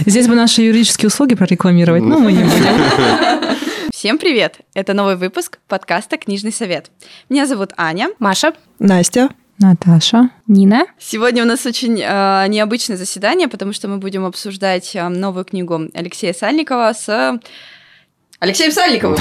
Здесь бы наши юридические услуги прорекламировать, но мы не будем. Всем привет! Это новый выпуск подкаста «Книжный совет». Меня зовут Аня. Маша. Настя. Наташа. Нина. Сегодня у нас очень необычное заседание, потому что мы будем обсуждать новую книгу Алексея Сальникова с... Алексеем Сальниковым.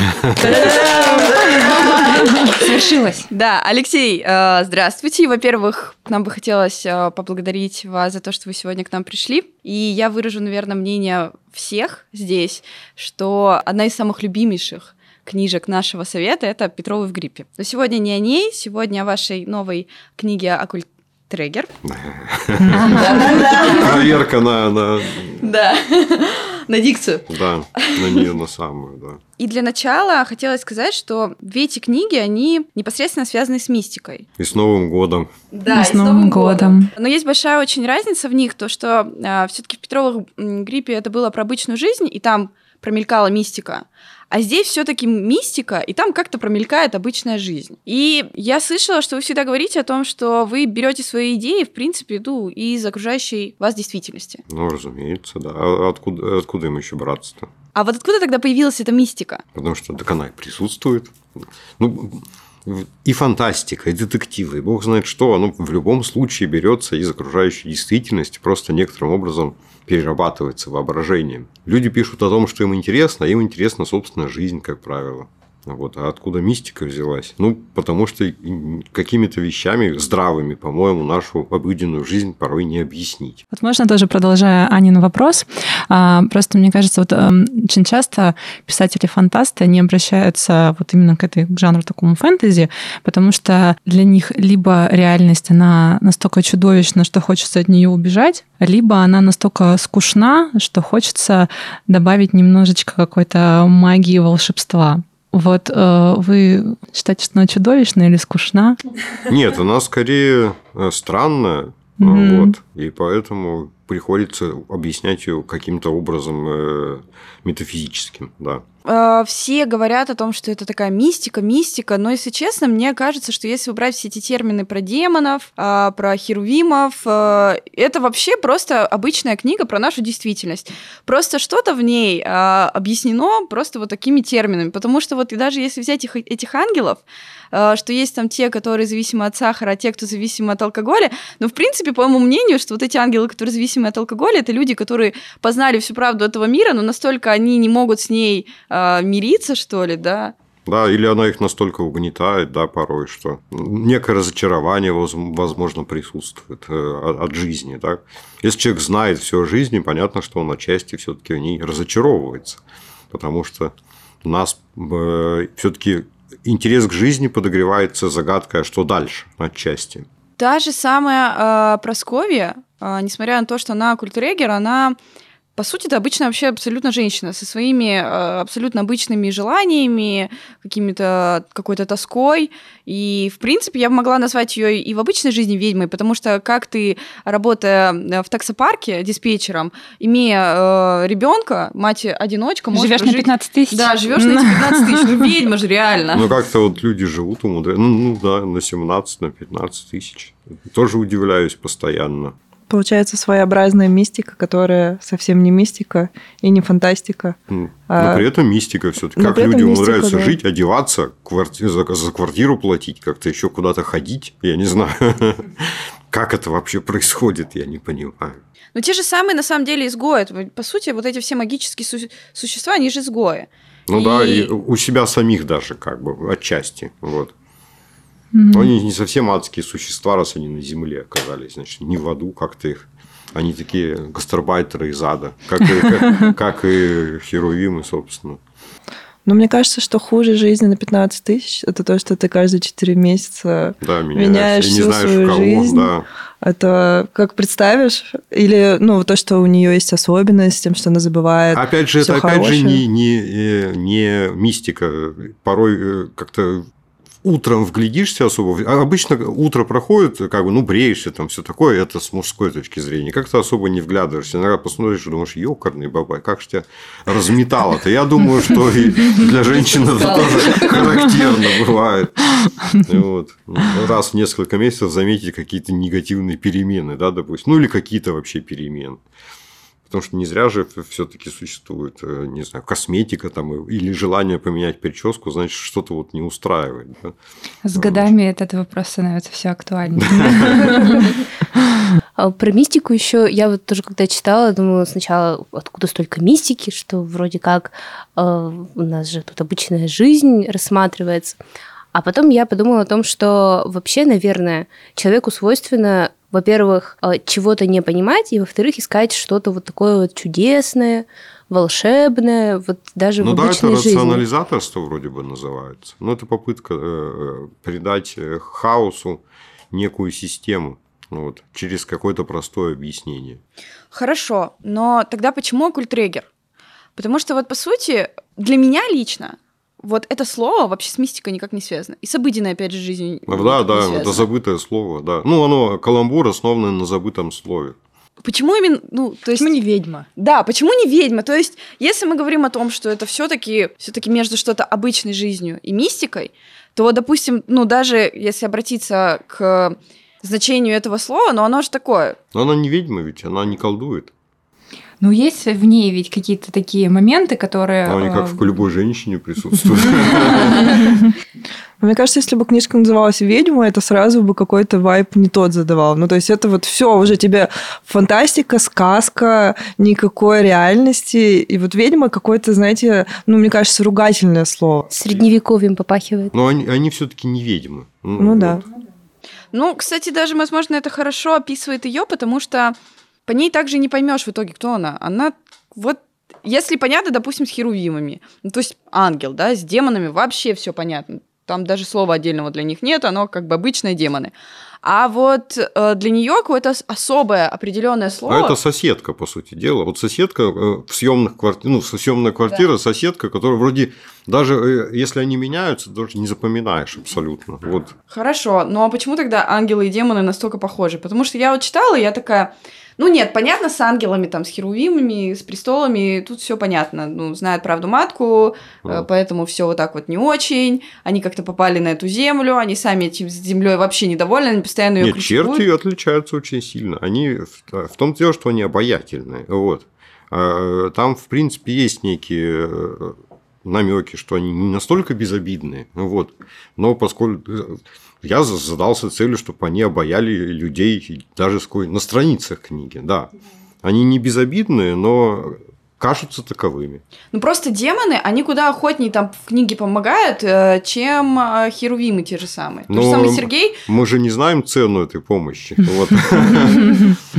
Свершилось. Да, Алексей, здравствуйте. Во-первых, нам бы хотелось поблагодарить вас за то, что вы сегодня к нам пришли. И я выражу, наверное, мнение всех здесь, что одна из самых любимейших книжек нашего совета – это «Петровы в гриппе». Но сегодня не о ней, сегодня о вашей новой книге «Оккультрегер». Проверка на... Да. На дикцию. Да, на нее, на самую, да. И для начала хотелось сказать, что две эти книги, они непосредственно связаны с мистикой. И с Новым годом. Да, и с Новым годом. Но есть большая очень разница в них, то, что все-таки в «Петровых гриппе» это было про обычную жизнь, и там промелькала мистика. А здесь все-таки мистика, и там как-то промелькает обычная жизнь. И я слышала, что вы всегда говорите о том, что вы берете свои идеи, в принципе, из окружающей вас действительности. Ну, разумеется, да. А откуда им еще браться-то? А вот откуда тогда появилась эта мистика? Потому что так она и присутствует. Ну, и фантастика, и детективы, и бог знает что, оно в любом случае берется из окружающей действительности, просто некоторым образом перерабатывается воображением. Люди пишут о том, что им интересно, а им интересна собственная жизнь, как правило. Вот. А откуда мистика взялась? Ну, потому что какими-то вещами здравыми, по-моему, нашу обыденную жизнь порой не объяснить. Вот можно тоже, продолжая Анин вопрос, просто мне кажется, очень часто писатели-фантасты не обращаются именно к жанру такому фэнтези, потому что для них либо реальность, она настолько чудовищна, что хочется от нее убежать, либо она настолько скучна, что хочется добавить немножечко какой-то магии, волшебства. Вот вы считаете, что она чудовищна или скучна? Нет, она скорее странная, вот, и поэтому приходится объяснять ее каким-то образом метафизическим, да. Все говорят о том, что это такая мистика, но, если честно, мне кажется, что если убрать все эти термины про демонов, про херувимов, это вообще просто обычная книга про нашу действительность. Просто что-то в ней объяснено просто такими терминами, потому что и даже если взять этих ангелов, что есть там те, которые зависимы от сахара, а те, кто зависимы от алкоголя, но, в принципе, по моему мнению, что эти ангелы, которые зависимы от алкоголя, это люди, которые познали всю правду этого мира, но настолько они не могут с ней мириться, что ли, да? Да, или она их настолько угнетает, да, порой, что некое разочарование, возможно, присутствует от жизни, да. Если человек знает все о жизни, понятно, что он отчасти все-таки в ней разочаровывается, потому что нас все-таки интерес к жизни подогревается загадкой, а что дальше отчасти. Та же самая Прасковья, несмотря на то, что она оккультрегер, она... По сути, это обычная вообще абсолютно женщина со своими абсолютно обычными желаниями, какой-то тоской. И, в принципе, я могла назвать ее и в обычной жизни ведьмой, потому что как ты, работая в таксопарке диспетчером, имея ребенка, мать-одиночка, можешь живешь прожить... на 15 тысяч. Да, живешь на эти 15 тысяч. Ну, ведьма же, реально. Ну, как-то люди живут умудренно. Ну, да, на 17, на 15 тысяч. Тоже удивляюсь постоянно. Получается своеобразная мистика, которая совсем не мистика и не фантастика. Но при этом мистика все-таки. Как люди умудряются жить, одеваться, за квартиру платить, как-то еще куда-то ходить. Я не знаю, как это вообще происходит, я не понимаю. Но те же самые, на самом деле, изгои. По сути, эти все магические существа, они же изгои. Ну да, и у себя самих даже отчасти. Вот. Но они не совсем адские существа, раз они на земле оказались. Значит, не в аду как-то их. Они такие гастарбайтеры из ада, как и херувимы, собственно. Но мне кажется, что хуже жизни на 15 тысяч – это то, что ты каждые 4 месяца меняешь всю свою жизнь. Да. Это как представишь? Или то, что у нее есть особенность, тем, что она забывает. Опять же, это хорошее. Опять же не мистика. Порой как-то... Утром вглядишься особо, обычно утро проходит, бреешься, там все такое, это с мужской точки зрения, как-то особо не вглядываешься, иногда посмотришь и думаешь, ёкарный бабай, как же тебя разметало-то, я думаю, что и для женщин это тоже характерно бывает, вот. Раз в несколько месяцев заметить какие-то негативные перемены, да, допустим, или какие-то вообще перемены. потому что не зря же все-таки существует, не знаю, косметика там, или желание поменять прическу, значит, что-то вот не устраивает. Да? С годами этот вопрос становится все актуальнее. Про мистику еще я вот тоже когда читала, думала сначала, откуда столько мистики, что вроде как у нас же тут обычная жизнь рассматривается. А потом я подумала о том, что вообще, наверное, человеку свойственно, во-первых, чего-то не понимать, и, во-вторых, искать что-то вот такое вот чудесное, волшебное, вот даже в обычной жизни. Ну да, это рационализаторство вроде бы называется. Но это попытка придать хаосу некую систему. Вот, через какое-то простое объяснение. Хорошо, но тогда почему оккультрегер? Потому что вот по сути для меня лично вот это слово вообще с мистикой никак не связано. И с обыденной, опять же, жизнью не связано. Это забытое слово, да. Ну, оно каламбур, основанное на забытом слове. Почему именно... Почему не ведьма? Да, почему не ведьма? То есть, если мы говорим о том, что это всё-таки между что-то обычной жизнью и мистикой, то, допустим, даже если обратиться к... значению этого слова, но оно же такое. Но она не ведьма ведь, она не колдует. Ну, есть в ней ведь какие-то такие моменты, которые... Они как в любой женщине присутствуют. Мне кажется, если бы книжка называлась «Ведьма», это сразу бы какой-то вайб не тот задавал. Ну, то есть, это вот все уже тебе фантастика, сказка, никакой реальности. И вот «Ведьма» какое-то, знаете, мне кажется, ругательное слово. Средневековьем попахивает. Но они все-таки не ведьмы. Ну, да. Кстати, даже, возможно, это хорошо описывает ее, потому что по ней также не поймешь в итоге, кто она. Она вот, если понятно, допустим, с херувимами, то есть ангел, да, с демонами вообще все понятно. Там даже слова отдельного для них нет, оно как бы обычные демоны. А вот для нее какое-то особое определенное слово. А это соседка, по сути дела. Вот соседка в съемных квартирах, съемная квартира, да. Соседка, которая вроде даже если они меняются, даже не запоминаешь абсолютно. Вот. Хорошо, но почему тогда ангелы и демоны настолько похожи? Потому что я вот читала, и я такая, понятно, с ангелами, там, с херувимами, с престолами, тут все понятно. Знают правду матку, поэтому все вот так вот не очень. Они как-то попали на эту землю, они сами этим землей вообще недовольны, они постоянно её критикуют. Черти отличаются очень сильно. Они в том дело, что они обаятельные. Вот. Там, в принципе, есть некие намеки, что они не настолько безобидные. Вот. Но поскольку... Я задался целью, чтобы они обаяли людей даже на страницах книги. Да, они не безобидные, но кажутся таковыми. Просто демоны, они куда охотнее там в книге помогают, чем херувимы те же самые. То же самое Сергей. Мы же не знаем цену этой помощи.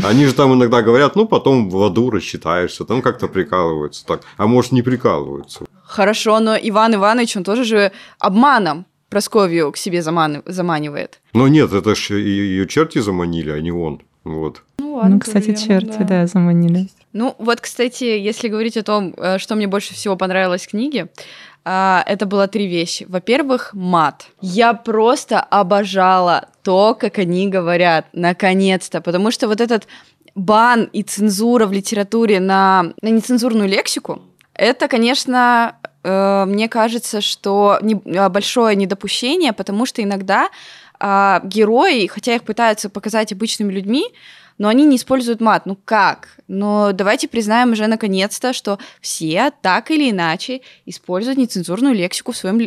Они же там иногда говорят, потом в аду рассчитаешься, там как-то прикалываются. А может, не прикалываются. Хорошо, но Иван Иванович, он тоже же обманом Прасковью к себе заманивает. Нет, это же ее черти заманили, а не он. Вот. Ладно, кстати, верно, черти, да, заманили. Кстати, если говорить о том, что мне больше всего понравилось в книге, это было 3 вещи. Во-первых, мат. Я просто обожала то, как они говорят, наконец-то, потому что вот этот бан и цензура в литературе на нецензурную лексику, это, конечно... Мне кажется, что большое недопущение, потому что иногда герои, хотя их пытаются показать обычными людьми, но они не используют мат. Как? Но давайте признаем уже наконец-то, что все так или иначе используют нецензурную лексику в своем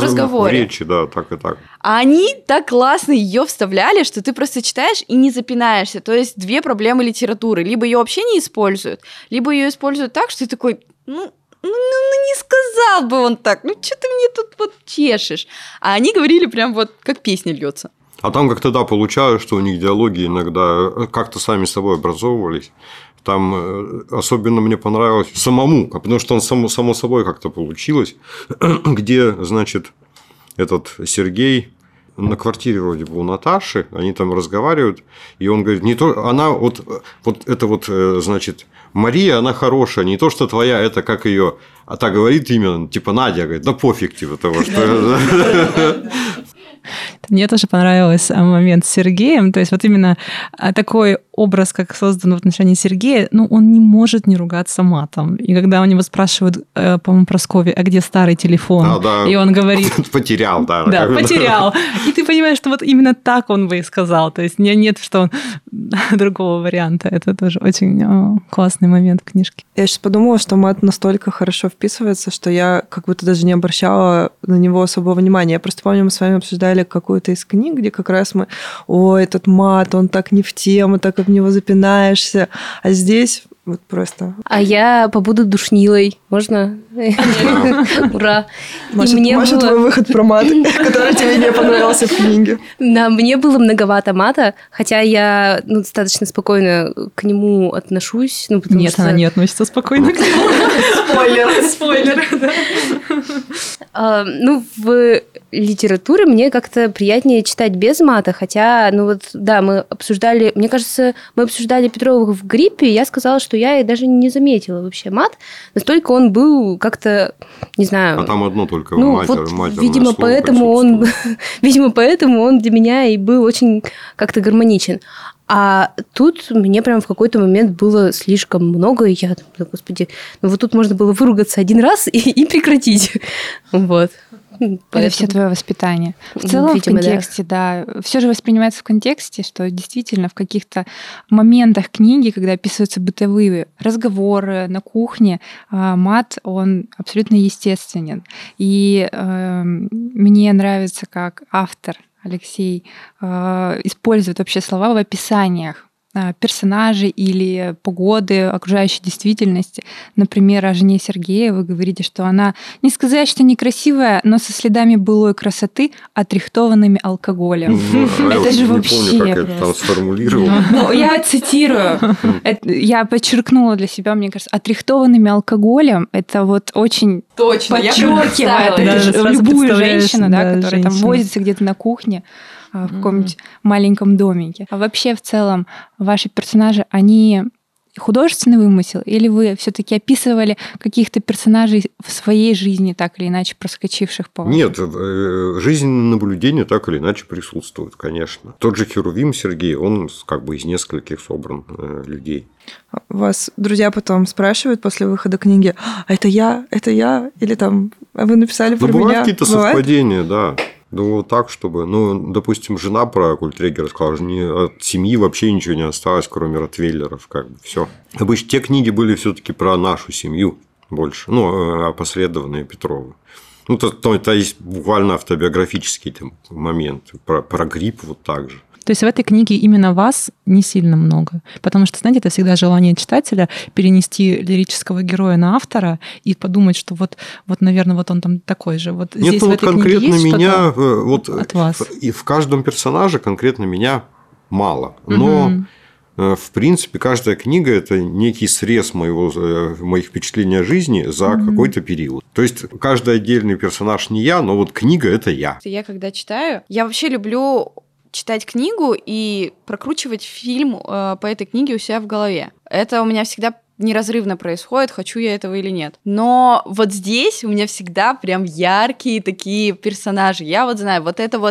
разговоре. В речи, да, так и так. А они так классно ее вставляли, что ты просто читаешь и не запинаешься. То есть 2 проблемы литературы. Либо ее вообще не используют, либо ее используют так, что ты такой... не сказал бы он так, что ты мне тут вот чешешь? А они говорили прям вот, как песня льется. А там как-то, да, получалось, что у них диалоги иногда как-то сами собой образовывались. Там особенно мне понравилось самому, потому что он само собой как-то получилось, где, значит, этот Сергей... На квартире вроде бы у Наташи, они там разговаривают, и он говорит, не то, она вот это вот, значит, Мария, она хорошая, не то, что твоя, это как ее, а та говорит именно, типа, Надя, говорит, да пофиг, типа, того, что... Мне тоже понравился момент с Сергеем, то есть, вот именно такой образ, как создан в отношении Сергея, ну, он не может не ругаться матом. И когда у него спрашивают, по-моему, про Скови, а где старый телефон? Да. И он говорит... Потерял, да. Да, потерял. И ты понимаешь, что вот именно так он бы и сказал. То есть нет, что другого варианта. Это тоже очень классный момент в книжке. Я сейчас подумала, что мат настолько хорошо вписывается, что я как будто даже не обращала на него особого внимания. Я просто помню, мы с вами обсуждали какую-то из книг, где как раз мы... Ой, этот мат, он так не в тему, так об него запинаешься. А здесь вот просто... А я побуду душнилой. Можно? Ура. Маша, твой выход про мат, который тебе не понравился в книге. Да, мне было многовато мата, хотя я достаточно спокойно к нему отношусь. Нет, она не относится спокойно к нему. Спойлер. В литературе мне как-то приятнее читать без мата, хотя, мы обсуждали... Мне кажется, мы обсуждали Петровых в гриппе, и я сказала, что я даже не заметила вообще мат. Настолько он был как-то, не знаю... А там одно только матерное слово присутствует. Видимо, поэтому он для меня и был очень как-то гармоничен. А тут мне прям в какой-то момент было слишком много, и я думаю, господи, вот тут можно было выругаться один раз и прекратить. Вот. Это все твое воспитание. В целом, видимо, в контексте, да. Все же воспринимается в контексте, что действительно в каких-то моментах книги, когда описываются бытовые разговоры на кухне, мат, он абсолютно естественен. И мне нравится, как автор Алексей использует вообще слова в описаниях персонажей или погоды, окружающей действительности. Например, о жене Сергея вы говорите, что она, не сказать, что некрасивая, но со следами былой красоты, отрихтованными алкоголем. Это же вообще... Я не помню, как это там сформулировано. Я цитирую. Я подчеркнула для себя, мне кажется, отрихтованными алкоголем, это вот очень подчеркивает любую женщину, которая там возится где-то на кухне, в каком-нибудь маленьком домике. А вообще, в целом, ваши персонажи, они художественный вымысел? Или вы все-таки описывали каких-то персонажей в своей жизни, так или иначе проскочивших по вам? Нет, жизненное наблюдение так или иначе присутствует, конечно. Тот же херувим Сергей, он как бы из нескольких собран людей. Вас друзья потом спрашивают после выхода книги, а это я? Или там, а вы написали про меня? Бывают какие-то совпадения, да. Ну, так, чтобы... допустим, жена про Оккультрегера сказала, что от семьи вообще ничего не осталось, кроме ротвейлеров, как бы, все. Обычно те книги были все-таки про нашу семью больше, опосредованные Петровы. То есть буквально автобиографический момент, про грипп вот так же. То есть в этой книге именно вас не сильно много. Потому что, знаете, это всегда желание читателя перенести лирического героя на автора и подумать, что наверное, он там такой же. Вот нет, здесь в этой книге есть что-то от вас. И в каждом персонаже конкретно меня мало. Но, в принципе, каждая книга – это некий срез моих впечатлений о жизни за какой-то период. То есть, каждый отдельный персонаж не я, но книга – это я. Я когда читаю, я вообще люблю... читать книгу и прокручивать фильм по этой книге у себя в голове. Это у меня всегда неразрывно происходит, хочу я этого или нет. Но вот здесь у меня всегда прям яркие такие персонажи. Я знаю, это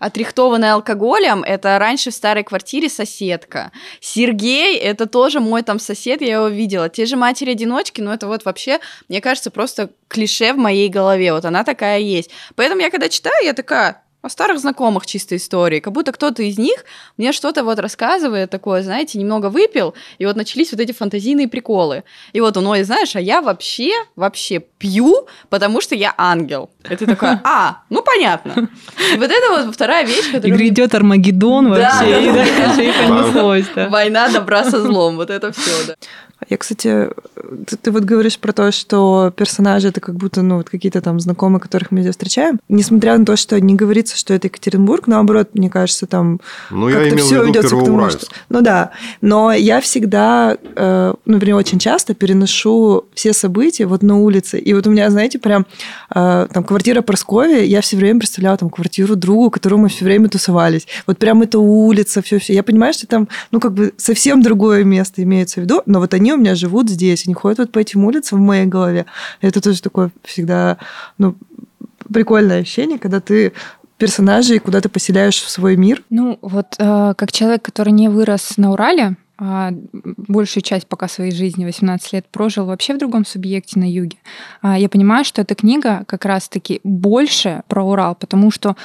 отрихтованная алкоголем, это раньше в старой квартире соседка. Сергей, это тоже мой там сосед, я его видела. Те же матери-одиночки, это вообще, мне кажется, просто клише в моей голове. Она такая есть. Поэтому я когда читаю, я такая... о старых знакомых чистой истории, как будто кто-то из них мне что-то рассказывает такое, знаете, немного выпил, и начались эти фантазийные приколы. И он, ой, знаешь, а я вообще пью, потому что я ангел. Это такое, понятно. Это вторая вещь, которая... Игра идет Армагеддон вообще, и даже и понеслось. Война добра со злом, это все, да. Я, кстати, ты говоришь про то, что персонажи это как будто какие-то там знакомые, которых мы здесь встречаем. Несмотря на то, что не говорится, что это Екатеринбург, наоборот, мне кажется, там как-то все ведется к тому, что... да. Но я всегда, очень часто переношу все события на улице. И у меня, знаете, прям там квартира Прасковья, я все время представляла там квартиру другу, которую мы все время тусовались. Прям это улица, все. Я понимаю, что там, совсем другое место имеется в виду, но они у меня живут здесь, они ходят по этим улицам в моей голове. Это тоже такое всегда, прикольное ощущение, когда ты персонажей, куда ты поселяешь в свой мир? Ну, вот как человек, который не вырос на Урале, большую часть пока своей жизни, 18 лет, прожил вообще в другом субъекте на юге. Я понимаю, что эта книга как раз-таки больше про Урал, потому что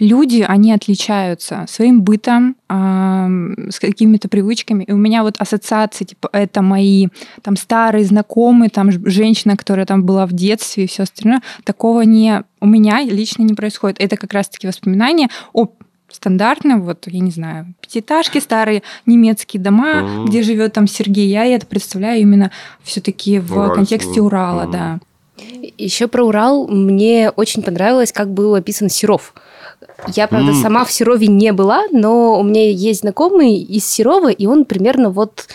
люди, они отличаются своим бытом, с какими-то привычками. И у меня вот ассоциации, типа, это мои там старые знакомые, там женщина, которая там была в детстве и все остальное. Такого у меня лично не происходит. Это как раз-таки воспоминания о стандартные, вот, я не знаю, пятиэтажки, старые немецкие дома, где живет там Сергей. Я это представляю именно все-таки в контексте Урала, да. Еще про Урал мне очень понравилось, как был описан Серов. Я, правда, сама в Серове не была, но у меня есть знакомый из Серова, и он примерно вот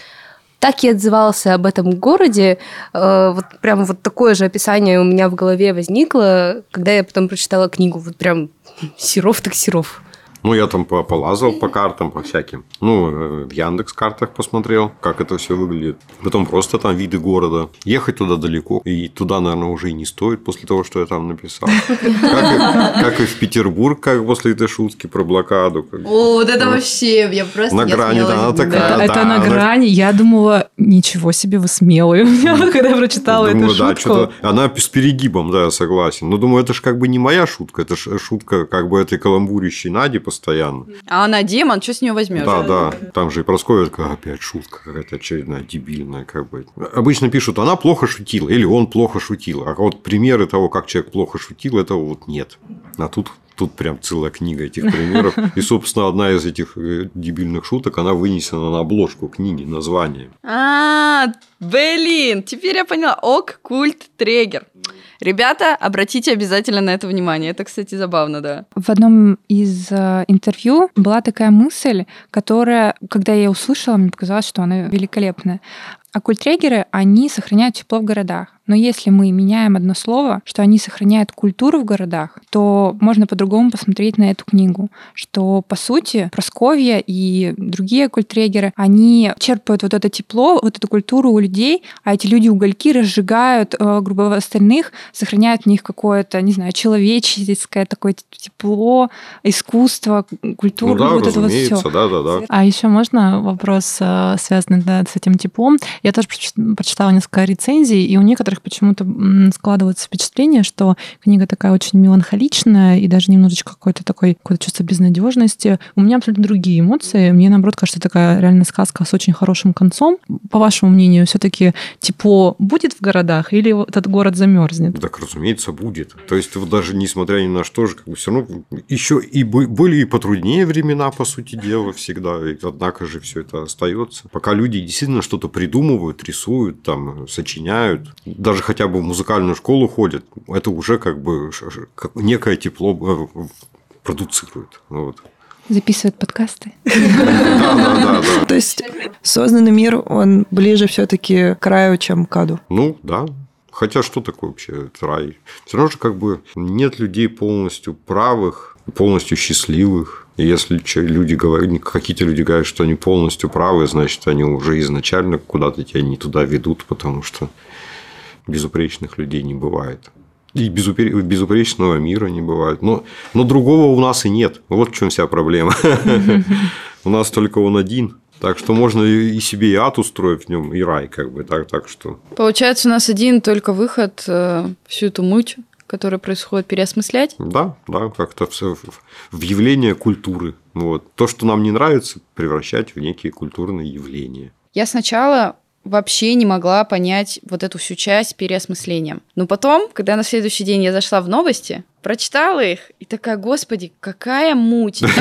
так и отзывался об этом городе. Вот прям вот такое же описание у меня в голове возникло, когда я потом прочитала книгу. Вот прям Серов так Серов. Ну, я там полазал по картам, по всяким. Ну, в Яндекс.Картах посмотрел, как это все выглядит. Потом просто там виды города. Ехать туда далеко. И туда, наверное, уже и не стоит после того, что я там написал. Как и в Петербург, как после этой шутки про блокаду. О, вот это вообще, я просто... На грани, да, она такая. Это на грани. Я думала, ничего себе, вы смелые. Когда я прочитала эту шутку. Она с перегибом, да, я согласен. Но думаю, это же как бы не моя шутка. Это же шутка как бы этой каламбурящей Нади постоянно. А она демон, что с нее возьмешь? Да, да. Там же и Прасковья опять шутка какая-то очередная, дебильная, как бы. Обычно пишут, она плохо шутила, или он плохо шутил. А вот примеры того, как человек плохо шутил, этого вот нет. А тут прям целая книга этих примеров. И, собственно, одна из этих дебильных шуток, она вынесена на обложку книги, название. Блин, теперь я поняла. Оккультрегер. Ребята, обратите обязательно на это внимание. Это, кстати, забавно, да. В одном из интервью была такая мысль, которая, когда я ее услышала, мне показалось, что она великолепная. Оккультрегеры, они сохраняют тепло в городах. Но если мы меняем одно слово, что они сохраняют культуру в городах, то можно по-другому посмотреть на эту книгу, что, по сути, Прасковья и другие оккультрегеры, они черпают вот это тепло, вот эту культуру у людей, а эти люди угольки разжигают, грубо говоря, остальных, сохраняют в них какое-то, не знаю, человеческое такое тепло, искусство, культуру, ну да, вот это вот всё. Да. А еще можно вопрос, связанный, да, с этим теплом? Я тоже прочитала несколько рецензий, и у некоторых почему-то складывается впечатление, что книга такая очень меланхоличная и даже немножечко какое-то чувство безнадежности. У меня абсолютно другие эмоции. Мне, наоборот, кажется, такая реально сказка с очень хорошим концом. По вашему мнению, все-таки тепло будет в городах или этот город замерзнет? Так, разумеется, будет. То есть, даже несмотря ни на что, же, как бы все равно еще и были и потруднее времена, по сути дела, всегда. Однако же все это остается. Пока люди действительно что-то придумывают, рисуют, там, сочиняют, даже хотя бы в музыкальную школу ходят, это уже как бы некое тепло продуцирует. Вот. Записывают подкасты. Да. То есть созданный мир, он ближе все-таки к краю, чем к аду. Ну, да. Хотя что такое вообще рай? Все равно же как бы нет людей полностью правых, полностью счастливых. И если какие-то люди говорят, что они полностью правы, значит, они уже изначально куда-то тебя не туда ведут, потому что безупречных людей не бывает. И безупречного мира не бывает. Но другого у нас и нет. Вот в чем вся проблема. У нас только он один. Так что можно и себе и ад устроить в нем, и рай, как бы так что. Получается, у нас один только выход всю эту муть, которая происходит, переосмыслять? Да, как-то в явление культуры. Вот. То, что нам не нравится, превращать в некие культурные явления. Я сначала вообще не могла понять вот эту всю часть с переосмыслением. Но потом, когда на следующий день я зашла в новости, прочитала их и такая: господи, какая муть! Вот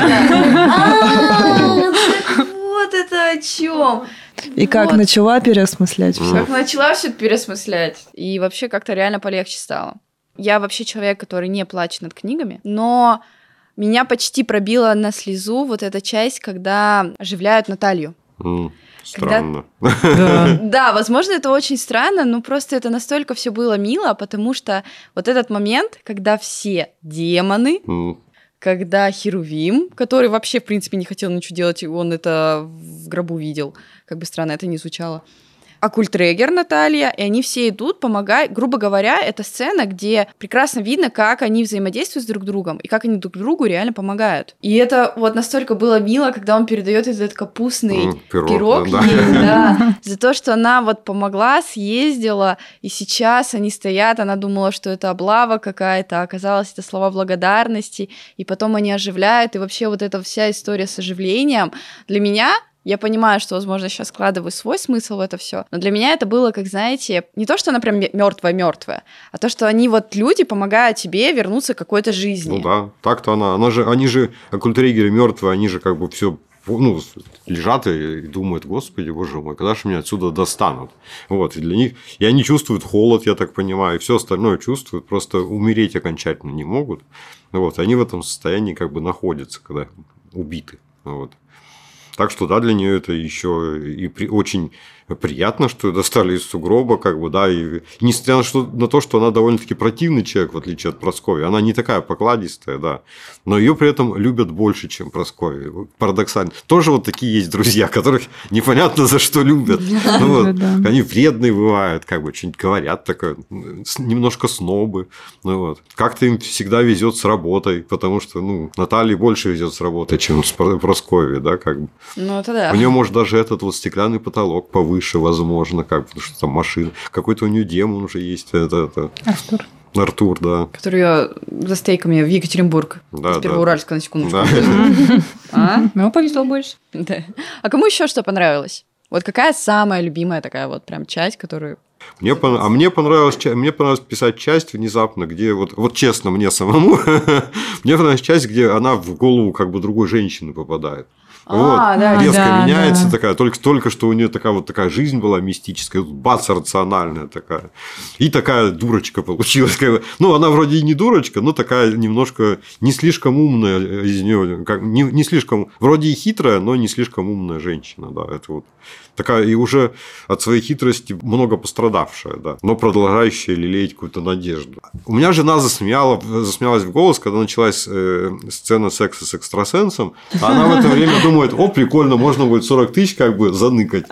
это о чем? И как начала переосмыслять все? Как начала все переосмыслять. И вообще как-то реально полегче стало. Я вообще человек, который не плачет над книгами, но меня почти пробила на слезу вот эта часть, когда оживляют Наталью. Странно. Да, возможно, это очень странно, но просто это настолько все было мило, потому что вот этот момент, когда все демоны, когда херувим, который вообще, в принципе, не хотел ничего делать, он это в гробу видел, как бы странно это ни звучало, Оккультрегер Наталья, и они все идут, помогают. Грубо говоря, это сцена, где прекрасно видно, как они взаимодействуют друг с другом, и как они друг другу реально помогают. И это вот настолько было мило, когда он передает этот капустный пирог да, ей, да, за то, что она вот помогла, съездила, и сейчас они стоят, она думала, что это облава какая-то, а оказалось, это слова благодарности, и потом они оживляют, и вообще вот эта вся история с оживлением для меня... Я понимаю, что, возможно, сейчас складываю свой смысл в это все, но для меня это было, как, знаете, не то, что она прям мертвая-мертвая, а то, что они вот люди помогают тебе вернуться к какой-то жизни. Ну да, так-то она же, они же, оккультрегеры мертвые, они же как бы все, ну, лежат и думают, господи, боже мой, когда же меня отсюда достанут? Вот, и для них, и они чувствуют холод, я так понимаю, и все остальное чувствуют, просто умереть окончательно не могут. Вот, они в этом состоянии как бы находятся, когда убиты, вот. Так что, да, для нее это еще и очень приятно, что ее достали из сугроба, как бы, да, и несмотря на то, что она довольно-таки противный человек, в отличие от Прасковьи, она не такая покладистая, да, но ее при этом любят больше, чем Прасковью, парадоксально. Тоже вот такие есть друзья, которых непонятно за что любят, ну, вот, они вредные бывают, как бы, что-нибудь говорят такое, немножко снобы, ну, вот. Как-то им всегда везет с работой, потому что, ну, Наталье больше везет с работой, чем с Прасковьей, да, как бы. Ну, это да. У нее, может, даже этот вот стеклянный потолок повыше, возможно, как бы, потому что там машина. Какой-то у нее демон уже есть. Это. Артур, да. Который ее за стейками в Екатеринбург. Да, с Первоуральска, да. На секунду. Да. Ему повезло больше. Да. А кому еще что понравилось? Вот какая самая любимая такая вот прям часть, которую... Мне понравилось писать часть внезапно, где вот честно мне самому, мне понравилась часть, где она в голову как бы другой женщины попадает. Вот, да, резко да, меняется да. Такая, только что у нее такая вот такая жизнь была мистическая, бац, рациональная такая. И такая дурочка получилась. Ну, она вроде и не дурочка, но такая немножко не слишком умная из нее, не слишком, вроде и хитрая, но не слишком умная женщина. Да, это вот такая и уже от своей хитрости много пострадавшая, да, но продолжающая лелеять какую-то надежду. У меня жена засмеялась в голос, когда началась сцена секса с экстрасенсом. Она в это время думала, о, прикольно, можно будет 40 тысяч как бы заныкать.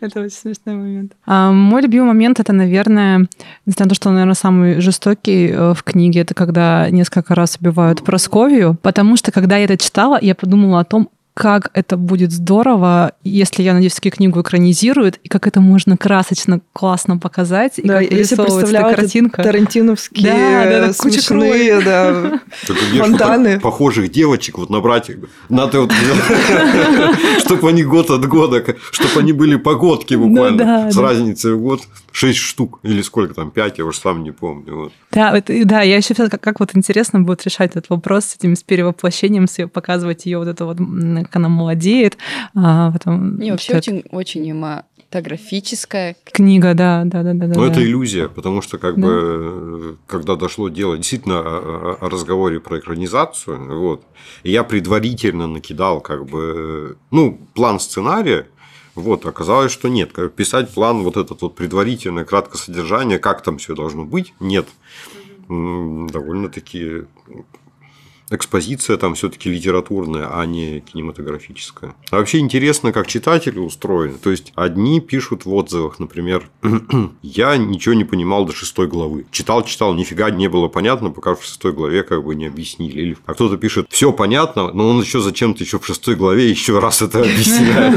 Это очень смешной момент. Мой любимый момент, это, наверное, несмотря на то, что он, наверное, самый жестокий в книге, это когда несколько раз убивают Прасковью, потому что, когда я это читала, я подумала о том, как это будет здорово, если, я надеюсь, таки книгу экранизируют, и как это можно красочно, классно показать, да, и рисовывать эта картинка. Тарантиновские, да, смешные, да, фонтаны. Похожих девочек вот набрать, надо вот, чтобы они год от года, чтобы они были погодки буквально, с разницей в год. 6 штук, или сколько там, 5, я уже сам не помню. Вот. Да, я еще писала, как вот интересно будет решать этот вопрос с этим, с перевоплощением, показывать ее вот это вот, как она молодеет. И вообще очень имматографическая книга, да. Но это иллюзия, потому что как бы, когда дошло дело действительно о разговоре про экранизацию, вот, я предварительно накидал как бы, ну, план сценария. Вот, оказалось, что нет. Писать план вот этот вот предварительное краткое содержание, как там все должно быть, нет. Довольно-таки экспозиция там все-таки литературная, а не кинематографическая. А вообще интересно, как читатели устроены. То есть, одни пишут в отзывах, например, я ничего не понимал до 6 главы. Читал, нифига не было понятно, пока в 6 главе как бы не объяснили. А кто-то пишет, все понятно, но он еще зачем-то еще в 6 главе еще раз это объясняет.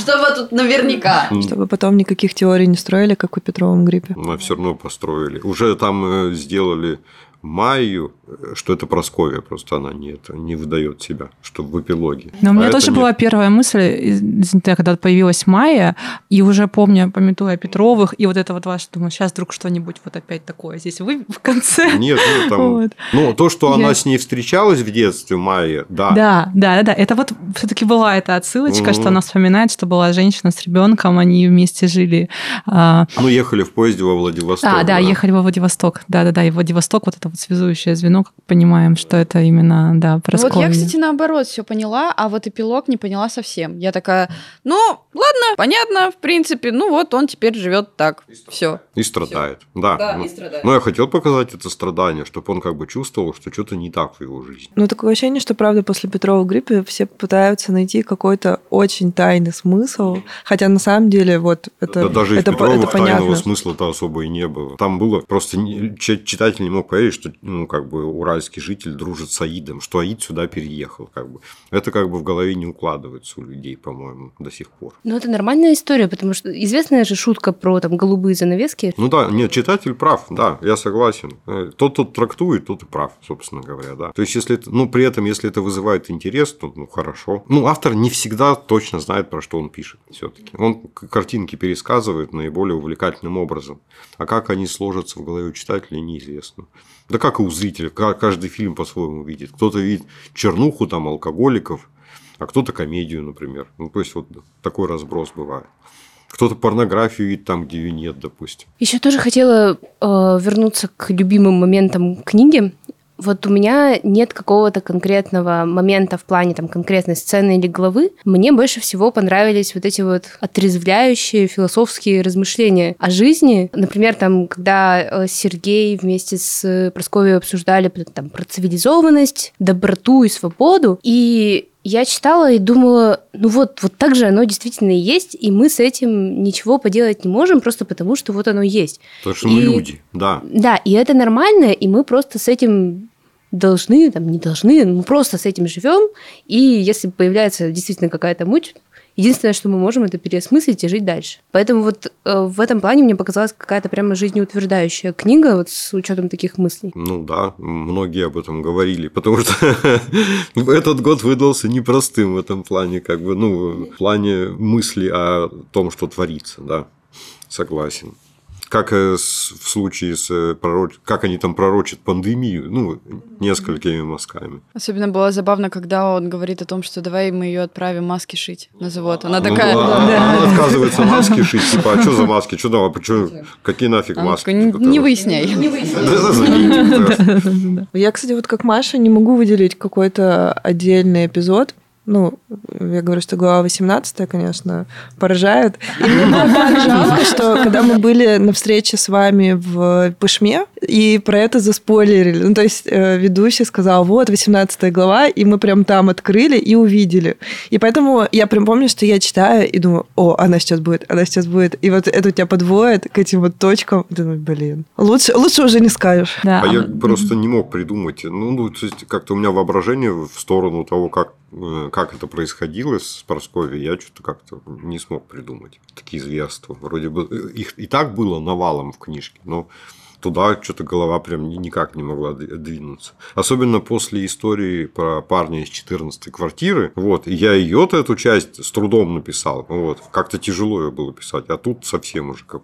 Чтобы тут наверняка. Чтобы потом никаких теорий не строили, как у Петрова в гриппе. Но все равно построили. Уже там сделали... Майю, что это Прасковья, просто она не выдает себя, что в эпилоге. Но у меня тоже была первая мысль, когда появилась Майя, и уже памятуя Петровых, и вот это вот ваше, думаю, сейчас вдруг что-нибудь вот опять такое здесь в конце. Нет, там... Вот. Ну, то, что она с ней встречалась в детстве, Майя, да. Да, это вот все-таки была эта отсылочка, что она вспоминает, что была женщина с ребенком, они вместе жили. Ну, ехали в поезде во Владивосток. Ехали во Владивосток, и Владивосток вот это вот связующее звено, потом понимаем, что это именно, да, про склонность. Вот я, кстати, наоборот все поняла, а вот эпилог не поняла совсем. Я такая, ну, ладно, понятно, в принципе, ну вот он теперь живет так, все. И страдает, всё. Да. Да, ну, и страдает. Но я хотел показать это страдание, чтобы он как бы чувствовал, что что-то не так в его жизни. Ну, такое ощущение, что, правда, после Петрова в гриппе все пытаются найти какой-то очень тайный смысл, хотя на самом деле вот это, да, даже это, и в Петровых тайного смысла-то особо и не было. Там было просто читатель не мог поверить, что, ну, как бы уральский житель дружит с аидом, что аид сюда переехал, как бы. Это как бы в голове не укладывается у людей, по-моему, до сих пор. Ну, это нормальная история, потому что известная же шутка про там голубые занавески. Ну да, нет, читатель прав, да, я согласен. Тот трактует, тот и прав, собственно говоря, да. То есть, если это, ну, при этом, если это вызывает интерес, то, ну, хорошо. Ну, автор не всегда точно знает, про что он пишет все-таки. Он картинки пересказывает наиболее увлекательным образом. А как они сложатся в голове у читателя, неизвестно. Да как и у зрителя, каждый фильм по-своему видит. Кто-то видит чернуху, там, алкоголиков, а кто-то комедию, например. Ну, то есть, вот такой разброс бывает. Кто-то порнографию видит там, где ее нет, допустим. Еще тоже хотела вернуться к любимым моментам книги. Вот у меня нет какого-то конкретного момента в плане там конкретной сцены или главы. Мне больше всего понравились вот эти вот отрезвляющие философские размышления о жизни. Например, там, когда Сергей вместе с Прасковьей обсуждали там, про цивилизованность, доброту и свободу. И я читала и думала, ну вот так же оно действительно и есть, и мы с этим ничего поделать не можем, просто потому что вот оно есть. Потому что мы люди, да. Да, и это нормально, и мы просто с этим... должны, там, не должны, мы просто с этим живем, и если появляется действительно какая-то муть, единственное, что мы можем, это переосмыслить и жить дальше. Поэтому вот в этом плане мне показалась какая-то прямо жизнеутверждающая книга вот с учетом таких мыслей. Ну да, многие об этом говорили, потому что этот год выдался непростым в этом плане, как бы, ну, в плане мысли о том, что творится, да, согласен. Как в случае с... Как они там пророчат пандемию, ну, несколькими мазками. Особенно было забавно, когда он говорит о том, что давай мы ее отправим маски шить на завод. Она такая... Она отказывается маски шить. Типа, а что за маски? Что давай? Какие нафиг маски? Не выясняй. Я, кстати, вот как Маша не могу выделить какой-то отдельный эпизод. Ну, я говорю, что глава 18, конечно, поражает. И мне было так жалко, что когда мы были на встрече с вами в Пышме, и про это заспойлерили. Ну, то есть, ведущий сказал, вот, 18 глава, и мы прям там открыли и увидели. И поэтому я прям помню, что я читаю и думаю, о, она сейчас будет. И вот это у тебя подводит к этим вот точкам. Думаю, блин, лучше уже не скажешь. Да. А я просто не мог придумать. Ну, то есть, как-то у меня воображение в сторону того, как это происходило с Прасковьей, я что-то как-то не смог придумать. Такие зверства. Вроде бы их и так было навалом в книжке, но туда что-то голова прям никак не могла двинуться. Особенно после истории про парня из 14-й квартиры. Вот. И я ее-то эту часть с трудом написал. Вот. Как-то тяжело ее было писать. А тут совсем уже как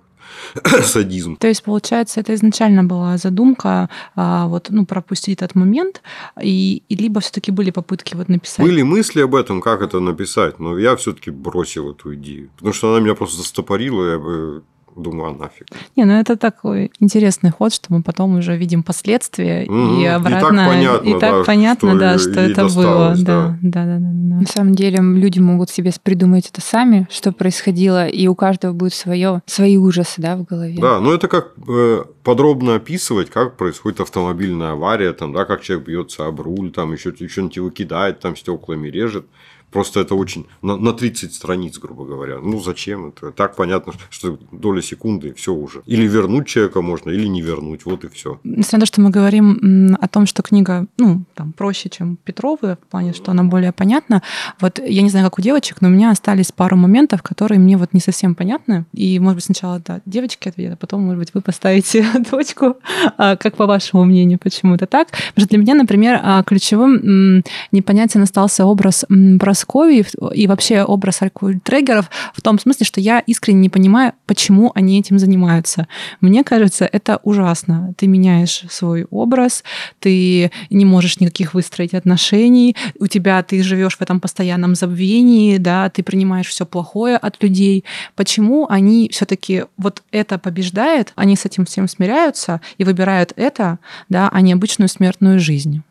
садизм. То есть, получается, это изначально была задумка вот, ну, пропустить этот момент, и либо все-таки были попытки вот написать? Были мысли об этом, как это написать, но я все-таки бросил эту идею, потому что она меня просто застопорила, я бы... Думаю, а нафиг. Не, ну это такой интересный ход, что мы потом уже видим последствия и обратно. И так понятно, что это было. Да. На самом деле люди могут себе придумать это сами, что происходило, и у каждого будут свои ужасы, да, в голове. Да, ну это как подробно описывать, как происходит автомобильная авария, там, да, как человек бьется об руль, там еще что-нибудь его кидает, там стеклами режет. Просто это очень... На 30 страниц, грубо говоря. Ну, зачем это? Так понятно, что доля секунды, все уже. Или вернуть человека можно, или не вернуть. Вот и все. Несмотря на то, что мы говорим о том, что книга, ну, там, проще, чем Петровы, в плане, что она более понятна. Вот я не знаю, как у девочек, но у меня остались пару моментов, которые мне вот не совсем понятны. И, может быть, сначала, да, девочки ответят, а потом, может быть, вы поставите точку. Как по вашему мнению, почему-то так? Потому что для меня, например, ключевым непонятен остался образ просто Подмосковье и вообще образ оккультрегеров в том смысле, что я искренне не понимаю, почему они этим занимаются. Мне кажется, это ужасно. Ты меняешь свой образ, ты не можешь никаких выстроить отношений, ты живешь в этом постоянном забвении, да, ты принимаешь все плохое от людей. Почему они все-таки вот это побеждает, они с этим всем смиряются и выбирают это, да, а не обычную смертную жизнь?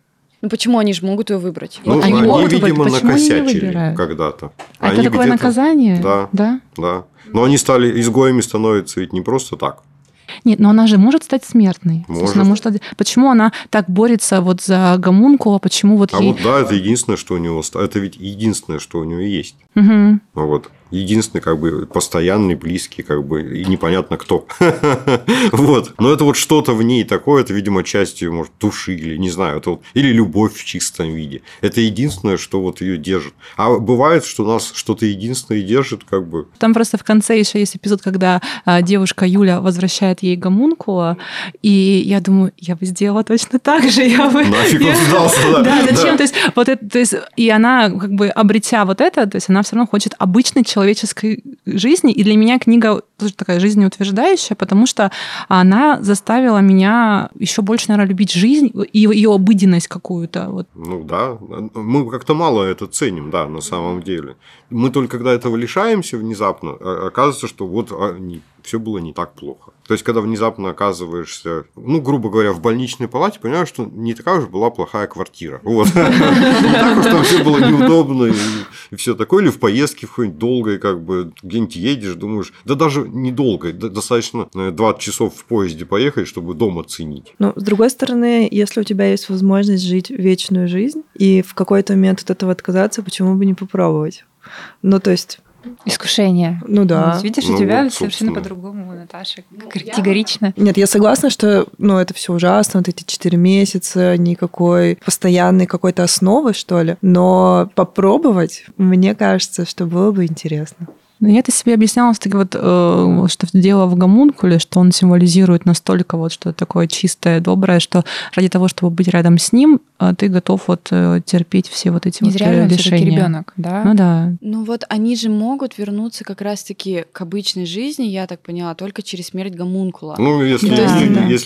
Ну почему они же могут ее выбрать? Ну, они могут, видимо, выбрать. Накосячили когда-то. А это такое наказание? Да, да, да. Но они стали изгоями, становятся ведь не просто так. Нет, но она же может стать смертной. Может. Почему она так борется вот за гомункула? Почему вот ей... вот да, это единственное, что у него... Это ведь единственное, что у него есть. Угу. Вот. Единственный, как бы, постоянный, близкий, как бы, и непонятно кто. Вот. Но это вот что-то в ней такое, это, видимо, часть ее, может, души, или не знаю, это вот, или любовь в чистом виде. Это единственное, что вот ее держит. А бывает, что нас что-то единственное держит, как бы. Там просто в конце еще есть эпизод, когда девушка Юля возвращает ей гомункула, и я думаю, я бы сделала точно так же. Нафиг он сдался, да. Да, зачем? То есть, и она, как бы, обретя вот это, то есть, она все равно хочет обычный человек, человеческой жизни. И для меня книга тоже такая жизнеутверждающая, потому что она заставила меня еще больше, наверное, любить жизнь и ее обыденность какую-то. Вот. Ну да, мы как-то мало это ценим, да, на самом деле. Мы только когда этого лишаемся внезапно, оказывается, что вот все было не так плохо. То есть, когда внезапно оказываешься, ну, грубо говоря, в больничной палате, понимаешь, что не такая уж была плохая квартира. Вот. Не так уж там все было неудобно и все такое. Или в поездке в какой-нибудь долгой, как бы, где-нибудь едешь, думаешь, да даже недолго, достаточно 20 часов в поезде поехать, чтобы дом оценить. Но, с другой стороны, если у тебя есть возможность жить вечную жизнь и в какой-то момент от этого отказаться, почему бы не попробовать? Ну, то есть... Искушение. Ну да. Видишь, у тебя вот, совершенно по-другому, Наташа, категорично. Нет, я согласна, что это все ужасно, вот эти 4 месяца, никакой постоянной какой-то основы, что ли. Но попробовать, мне кажется, что было бы интересно. Ну, я это себе объясняла, что дело в гомункуле, что он символизирует настолько вот что-то такое чистое, доброе, что ради того, чтобы быть рядом с ним, ты готов терпеть все вот эти лишения. Не зря он всё-таки ребёнок, да? Ну да. Ну вот они же могут вернуться как раз-таки к обычной жизни, я так поняла, только через смерть гомункула. Ну, если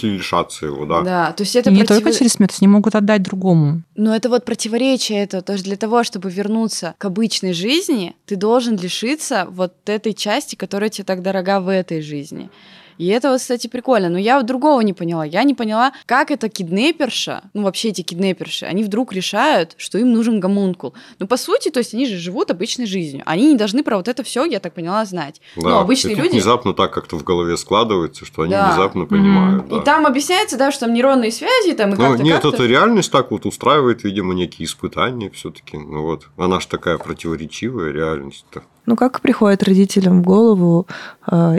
лишаться его, да. Да, то есть это только через смерть, они могут отдать другому. Но это вот противоречие этого. То есть для того, чтобы вернуться к обычной жизни, ты должен лишиться вот этой части, которая тебе так дорога в этой жизни. И это, кстати, прикольно. Но я другого не поняла. Я не поняла, как эта киднеперша, вообще эти киднеперши, они вдруг решают, что им нужен гомункул. Ну, по сути, то есть они же живут обычной жизнью. Они не должны про вот это все, я так поняла, знать. Да, но обычные люди... внезапно так как-то в голове складывается, что они внезапно понимают. Да. И там объясняется, да, что там нейронные связи, там и как-то... Нет, это реальность так вот устраивает, видимо, некие испытания все-таки. Она же такая противоречивая реальность-то. Ну, как приходит родителям в голову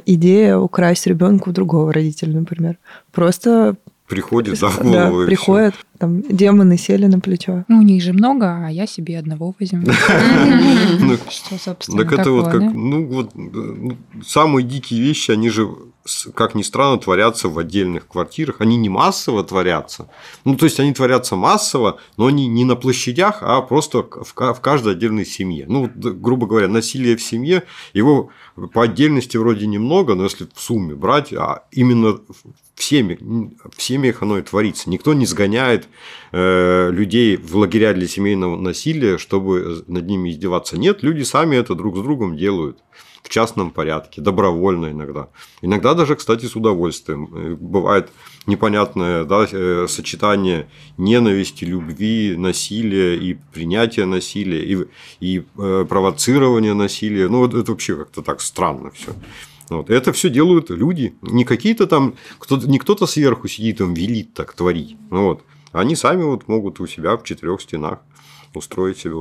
идея украсть ребенка у другого родителя, например? Просто... Приходит в голову. Да, приходит. Там демоны сели на плечо. Ну, у них же много, а я себе одного возьму. Что, собственно, так это вот как... Ну, вот самые дикие вещи, они же... как ни странно, творятся в отдельных квартирах. Они не массово творятся. Ну, то есть, они творятся массово, но они не на площадях, а просто в каждой отдельной семье. Ну, грубо говоря, насилие в семье, его по отдельности вроде немного, но если в сумме брать, а именно в семьях оно и творится. Никто не сгоняет людей в лагеря для семейного насилия, чтобы над ними издеваться. Нет, люди сами это друг с другом делают. В частном порядке, добровольно иногда. Иногда даже, кстати, с удовольствием. Бывает непонятное сочетание ненависти, любви, насилия и принятия насилия, и провоцирования насилия. Ну, вот это вообще как-то так странно все. Вот. Это все делают люди. Не какие-то там, не кто-то сверху сидит, там велит так творить. Вот. Они сами могут у себя в 4 стенах устроить себе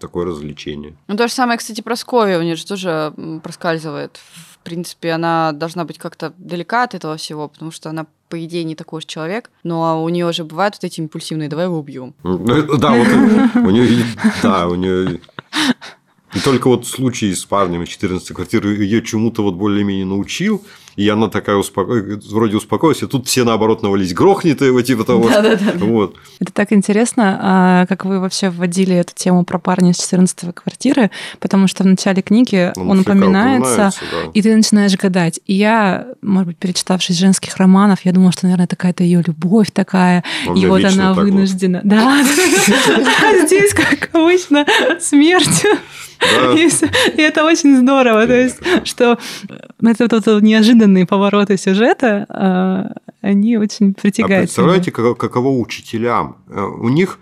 такое развлечение. Ну, то же самое, кстати, про Скови, у нее же тоже проскальзывает. В принципе, она должна быть как-то далека от этого всего, потому что она, по идее, не такой уж человек, но у нее же бывают вот эти импульсивные «давай его убьем». Да, у нее... И только вот случай с парнем из 14 квартиры ее чему-то вот более-менее научил, и она такая вроде успокоилась, и тут все, наоборот, навались, грохнет его, типа того. Да-да-да. Вот. Это так интересно, как вы вообще вводили эту тему про парня из 14 квартиры, потому что в начале книги он упоминается, да. И ты начинаешь гадать. И я, может быть, перечитавшись женских романов, я думала, что, наверное, такая-то ее любовь такая, и вот она вынуждена. Да, здесь, как обычно, смерть. Да. И это очень здорово, да. То есть, что это неожиданные повороты сюжета, они очень притягательны. А представляете, каково учителям? У них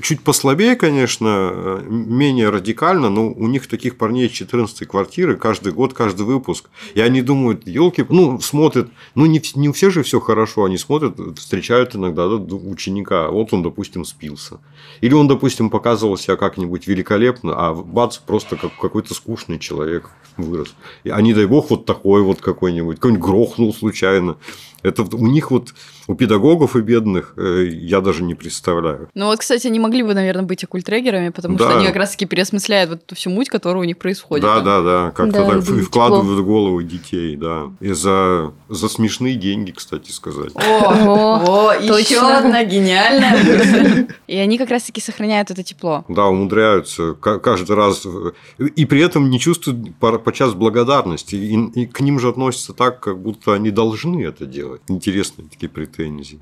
чуть послабее, конечно, менее радикально, но у них таких парней 14 квартиры каждый год, каждый выпуск. И они думают, елки, смотрят, не у всех же все хорошо, они смотрят, встречают иногда ученика. Вот он, допустим, спился. Или он, допустим, показывал себя как-нибудь великолепно, а бац, просто как какой-то скучный человек вырос. А не дай бог вот такой вот какой-нибудь, грохнул случайно. Это у них вот, у педагогов и бедных, я даже не представляю. Ну вот, кстати, не могли бы, наверное, быть оккультрегерами, потому да. что они как раз-таки переосмысляют вот эту всю муть, которая у них происходит. Да-да-да, как-то так вкладывают в голову детей, да. И за смешные деньги, кстати сказать. О, еще одна гениальная. И они как раз-таки сохраняют это тепло. Да, умудряются каждый раз. И при этом не чувствуют подчас благодарности. И к ним же относятся так, как будто они должны это делать. Интересные такие претензии.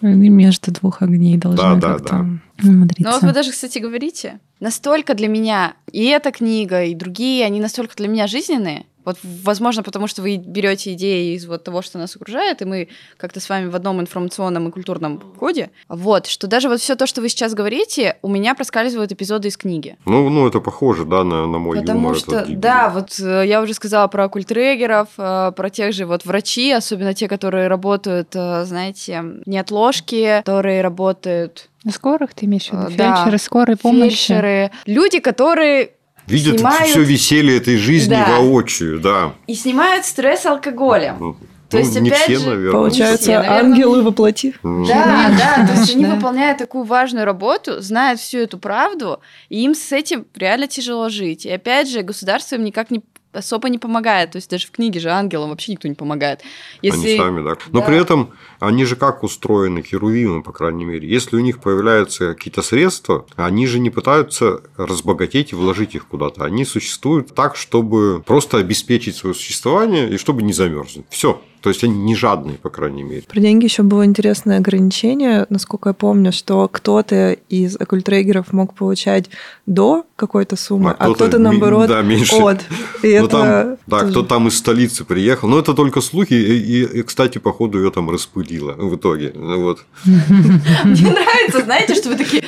Они между двух огней должны как-то умудриться. Ну вот вы даже, кстати, говорите, настолько для меня и эта книга, и другие, они настолько для меня жизненные. Вот, возможно, потому что вы берете идеи из вот того, что нас окружает, и мы как-то с вами в одном информационном и культурном коде. Вот, что даже вот все то, что вы сейчас говорите, у меня проскальзывают эпизоды из книги. Ну это похоже, да, на мой потому юмор. Что, да, вот я уже сказала про оккультрегеров, про тех же вот врачи, особенно те, которые работают, знаете, не отложки, которые работают... На скорых ты имеешь в виду? Да. Фельдшеры, скорой помощи. Фельдшеры. Люди, которые... Видят все веселье этой жизни воочию, да. И снимают стресс алкоголем. То есть, не опять все, же, наверное. Получается, все, ангелы во плоти. Да, то есть, они выполняют такую важную работу, знают всю эту правду, и им с этим реально тяжело жить. И опять же, государство им никак особо не помогает. То есть, даже в книге же ангелам вообще никто не помогает. Если... Они сами, да. Но при этом они же как устроены, херувимы, по крайней мере. Если у них появляются какие-то средства, они же не пытаются разбогатеть и вложить их куда-то. Они существуют так, чтобы просто обеспечить свое существование и чтобы не замерзнуть. Все. То есть, они не жадные, по крайней мере. Про деньги еще было интересное ограничение, насколько я помню, что кто-то из оккультрегеров мог получать до какой-то суммы, а кто-то наоборот, меньше. От. И это там, да, кто там из столицы приехал. Но это только слухи. И кстати, походу, ее там распылило в итоге. Вот. Мне нравится, знаете, что вы такие...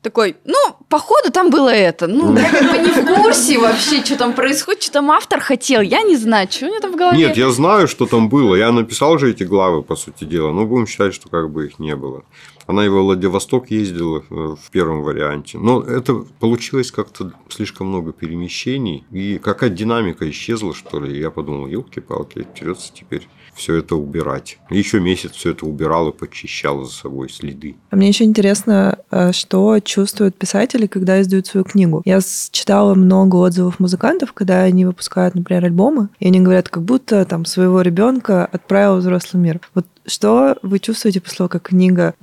Такой, походу, там было это. Я как бы не в курсе вообще, что там происходит, что там автор хотел. Я не знаю, что у него там в голове. Нет, я знаю, что там было. Я написал же эти главы, по сути дела. Но будем считать, что как бы их не было. Она и в Владивосток ездила в первом варианте. Но это получилось как-то слишком много перемещений. И какая-то динамика исчезла, что ли. Я подумал, елки-палки, придется теперь все это убирать. Еще месяц все это убирал и подчищал за собой следы. А мне еще интересно, что чувствуют писатели, когда издают свою книгу. Я читала много отзывов музыкантов, когда они выпускают, например, альбомы, и они говорят, как будто там своего ребенка отправил в взрослый мир. Вот что вы чувствуете после того, как книга,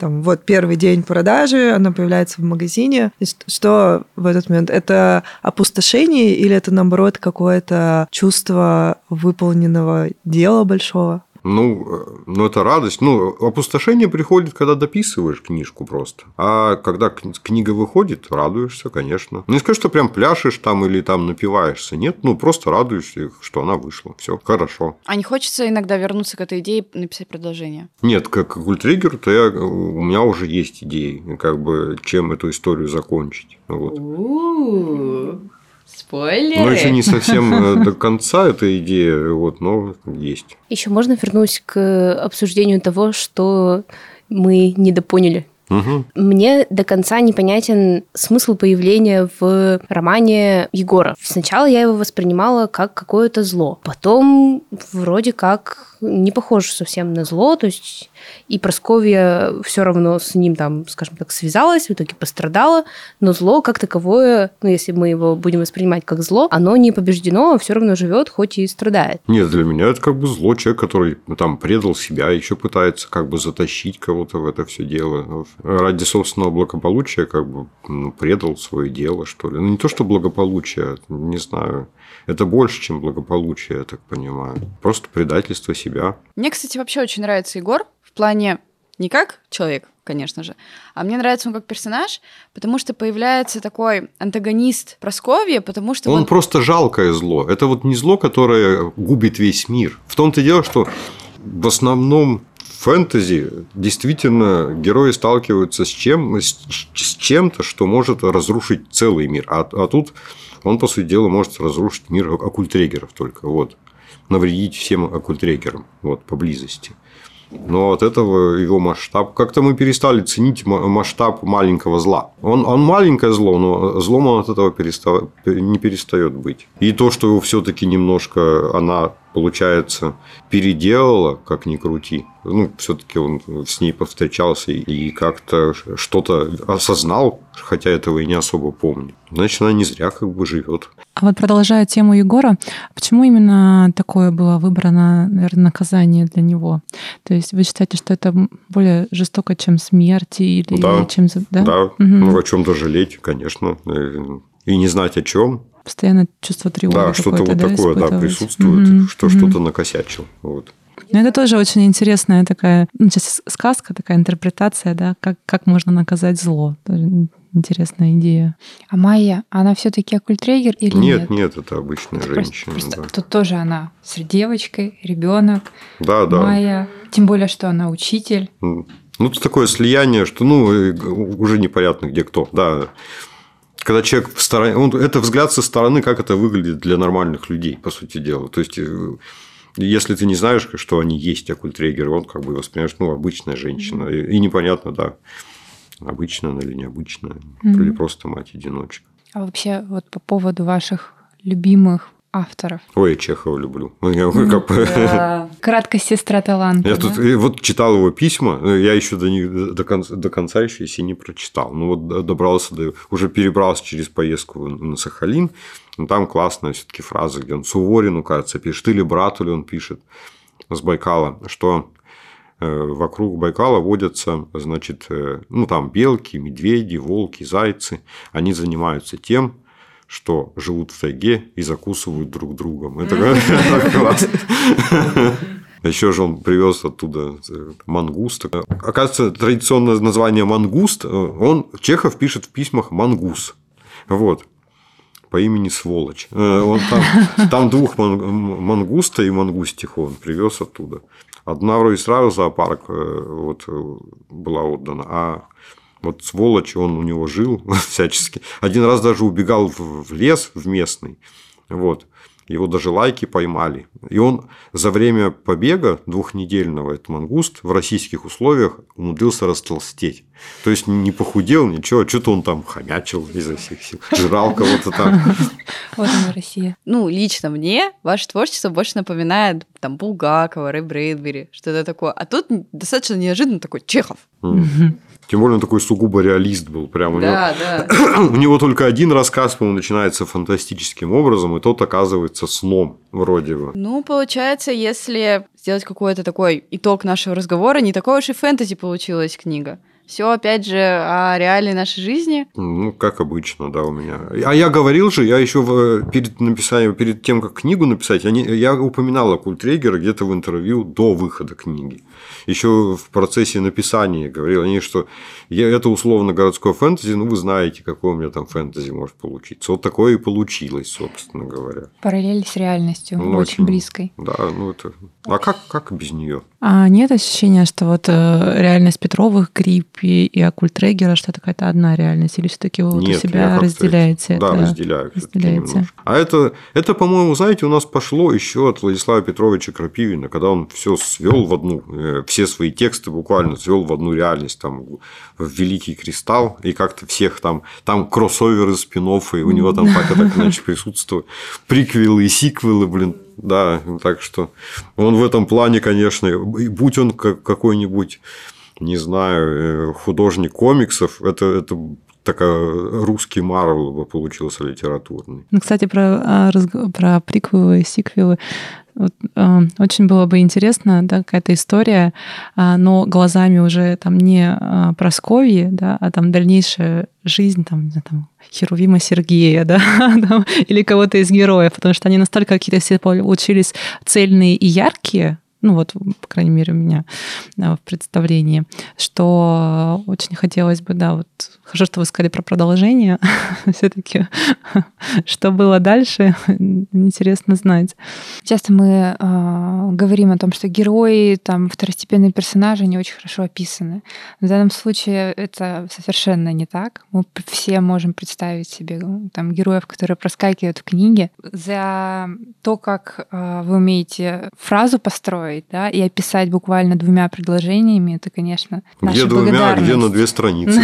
первый день продажи, она появляется в магазине? Что в этот момент? Это опустошение или это, наоборот, какое-то чувство выполненного дела большого? Это радость. Опустошение приходит, когда дописываешь книжку просто. А когда книга выходит, радуешься, конечно. Не скажу, что прям пляшешь там или там напиваешься. Нет, просто радуешься, что она вышла. Все хорошо. А не хочется иногда вернуться к этой идее и написать продолжение? Нет, как оккультрегер, то у меня уже есть идеи, как бы чем эту историю закончить. Вот. Спойлеры. Еще не совсем до конца эта идея, но есть. Еще можно вернусь к обсуждению того, что мы недопоняли Угу. Мне до конца непонятен смысл появления в романе Егора. Сначала я его воспринимала как какое-то зло. Потом вроде как не похоже совсем на зло. То есть и Прасковья все равно с ним там, скажем так, связалась, в итоге пострадала. Но зло как таковое, ну, если мы его будем воспринимать как зло, оно не побеждено, все равно живет, хоть и страдает. Нет, для меня это как бы зло. Человек, который там предал себя, еще пытается как бы затащить кого-то в это все дело. Ради собственного благополучия как бы предал свое дело, что ли. Ну, не то, что благополучие, не знаю. Это больше, чем благополучие, я так понимаю. Просто предательство себя. Мне, кстати, вообще очень нравится Егор в плане не как человек, конечно же, а мне нравится он как персонаж, потому что появляется такой антагонист Прасковьи, потому что... Он просто жалкое зло. Это вот не зло, которое губит весь мир. В том-то и дело, что в основном... фэнтези действительно герои сталкиваются с чем-то, что может разрушить целый мир. А тут он, по сути дела, может разрушить мир оккультрегеров только. Вот. Навредить всем оккультрегерам вот, поблизости. Но от этого его масштаб... Как-то мы перестали ценить масштаб маленького зла. Он маленькое зло, но злом он от этого не перестает быть. И то, что его все-таки немножко она, получается, переделала, как ни крути. Ну, все-таки он с ней повстречался и как-то что-то осознал, хотя этого и не особо помню. Значит, она не зря как бы живет. А вот продолжая тему Егора, почему именно такое было выбрано, наверное, наказание для него? То есть вы считаете, что это более жестоко, чем смерть или да, чем... Да, да. Угу. Ну, о чем-то жалеть, конечно, и не знать о чем. Постоянно чувство тревоги. Да, что-то вот такое, да, присутствует, угу. что угу. что-то накосячил, вот. Но это тоже очень интересная такая, ну, сейчас сказка, такая интерпретация, да, как можно наказать зло. Тоже интересная идея. А Майя, она все-таки оккультрегер или нет? Нет, нет, это обычная это женщина. Просто, тут тоже она с девочкой, ребенок. Да, да. Майя, тем более, что она учитель. Ну, это такое слияние, что, ну, уже непонятно, где кто, да. Когда человек в стороне, он, это взгляд со стороны, как это выглядит для нормальных людей, по сути дела. То есть если ты не знаешь, что они есть, оккультрегеры, он как бы его воспринимаешь, ну, обычная женщина. И непонятно, да, обычная она или необычная, mm-hmm. или просто мать-одиночка. А вообще вот по поводу ваших любимых авторов. Ой, я Чехова люблю. Да. Краткость сестра таланта. Я тут вот читал его письма, я еще до конца еще если не прочитал. Ну вот добрался до, уже перебрался через поездку на Сахалин. Но там классная все-таки фраза, где он Суворину, кажется, пишет, или брату ли он пишет с Байкала, что вокруг Байкала водятся, значит, ну там белки, медведи, волки, зайцы. Они занимаются тем, что живут в тайге и закусывают друг другом. Это классно. Еще же он привез оттуда мангуста. Оказывается, традиционное название мангуст, он Чехов пишет в письмах мангус. Вот. По имени Сволочь. Он там двух мангуста и мангустиху он привез оттуда. Одна вроде сразу зоопарк вот, была отдана, а вот Сволочь, он у него жил всячески. Один раз даже убегал в лес, в местный. Вот. Его даже лайки поймали. И он за время побега двухнедельного, этот мангуст, в российских условиях умудрился растолстеть. То есть, не похудел, ничего. Что-то он там хомячил изо всех сил. Жрал кого-то там. Вот она, Россия. Ну, лично мне ваше творчество больше напоминает там Булгакова, Рэй Брэдбери, что-то такое. А тут достаточно неожиданно такой Чехов. Тем более, он такой сугубо реалист был. Прям да, у него... да. У него только один рассказ, по-моему, начинается фантастическим образом, и тот оказывается сном вроде бы. Ну, получается, если сделать какой-то такой итог нашего разговора, не такой уж и фэнтези получилась книга. Все, опять же, о реалии нашей жизни. Ну, как обычно, да, у меня. А я говорил же, я еще перед написанием, перед тем, как книгу написать, я упоминал оккультрегера где-то в интервью до выхода книги. Еще в процессе написания говорил о ней, что это условно городское фэнтези, ну, вы знаете, какое у меня там фэнтези может получиться. Вот такое и получилось, собственно говоря. Параллель с реальностью, ну, очень близкой. Да, ну это... А как без нее? А нет ощущения, что вот реальность Петровых в гриппе и оккультрегера, что это какая-то одна реальность? Или все-таки вы вот у себя разделяете? Да, разделяю. А это, по-моему, знаете, у нас пошло еще от Владислава Петровича Крапивина, когда он все свел в одну все свои тексты буквально свел в одну реальность, там, в Великий Кристалл, и как-то всех там кроссоверы, спин-оффы, и у него там пока так иначе присутствуют приквелы и сиквелы, блин. Да, так что он в этом плане, конечно, будь он какой-нибудь, не знаю, художник комиксов, это такая русский Марвел бы получился литературный. Ну, кстати, про приквелы и сиквелы. Вот, очень было бы интересно, да, какая-то история, но глазами уже там не Прасковьи, да, а там дальнейшая жизнь там Херувима Сергея, да, или кого-то из героев, потому что они настолько какие-то все получились цельные и яркие, ну вот, по крайней мере, у меня в представлении, что очень хотелось бы, да, вот, хорошо, что вы сказали про продолжение, все-таки, что было дальше, интересно знать. Часто мы говорим о том, что герои, там, второстепенные персонажи не очень хорошо описаны. В данном случае это совершенно не так. Мы все можем представить себе, там, героев, которые проскакивают в книге. За то, как вы умеете фразу построить, да, и описать буквально двумя предложениями, это, конечно, наша благодарность. Где на две страницы.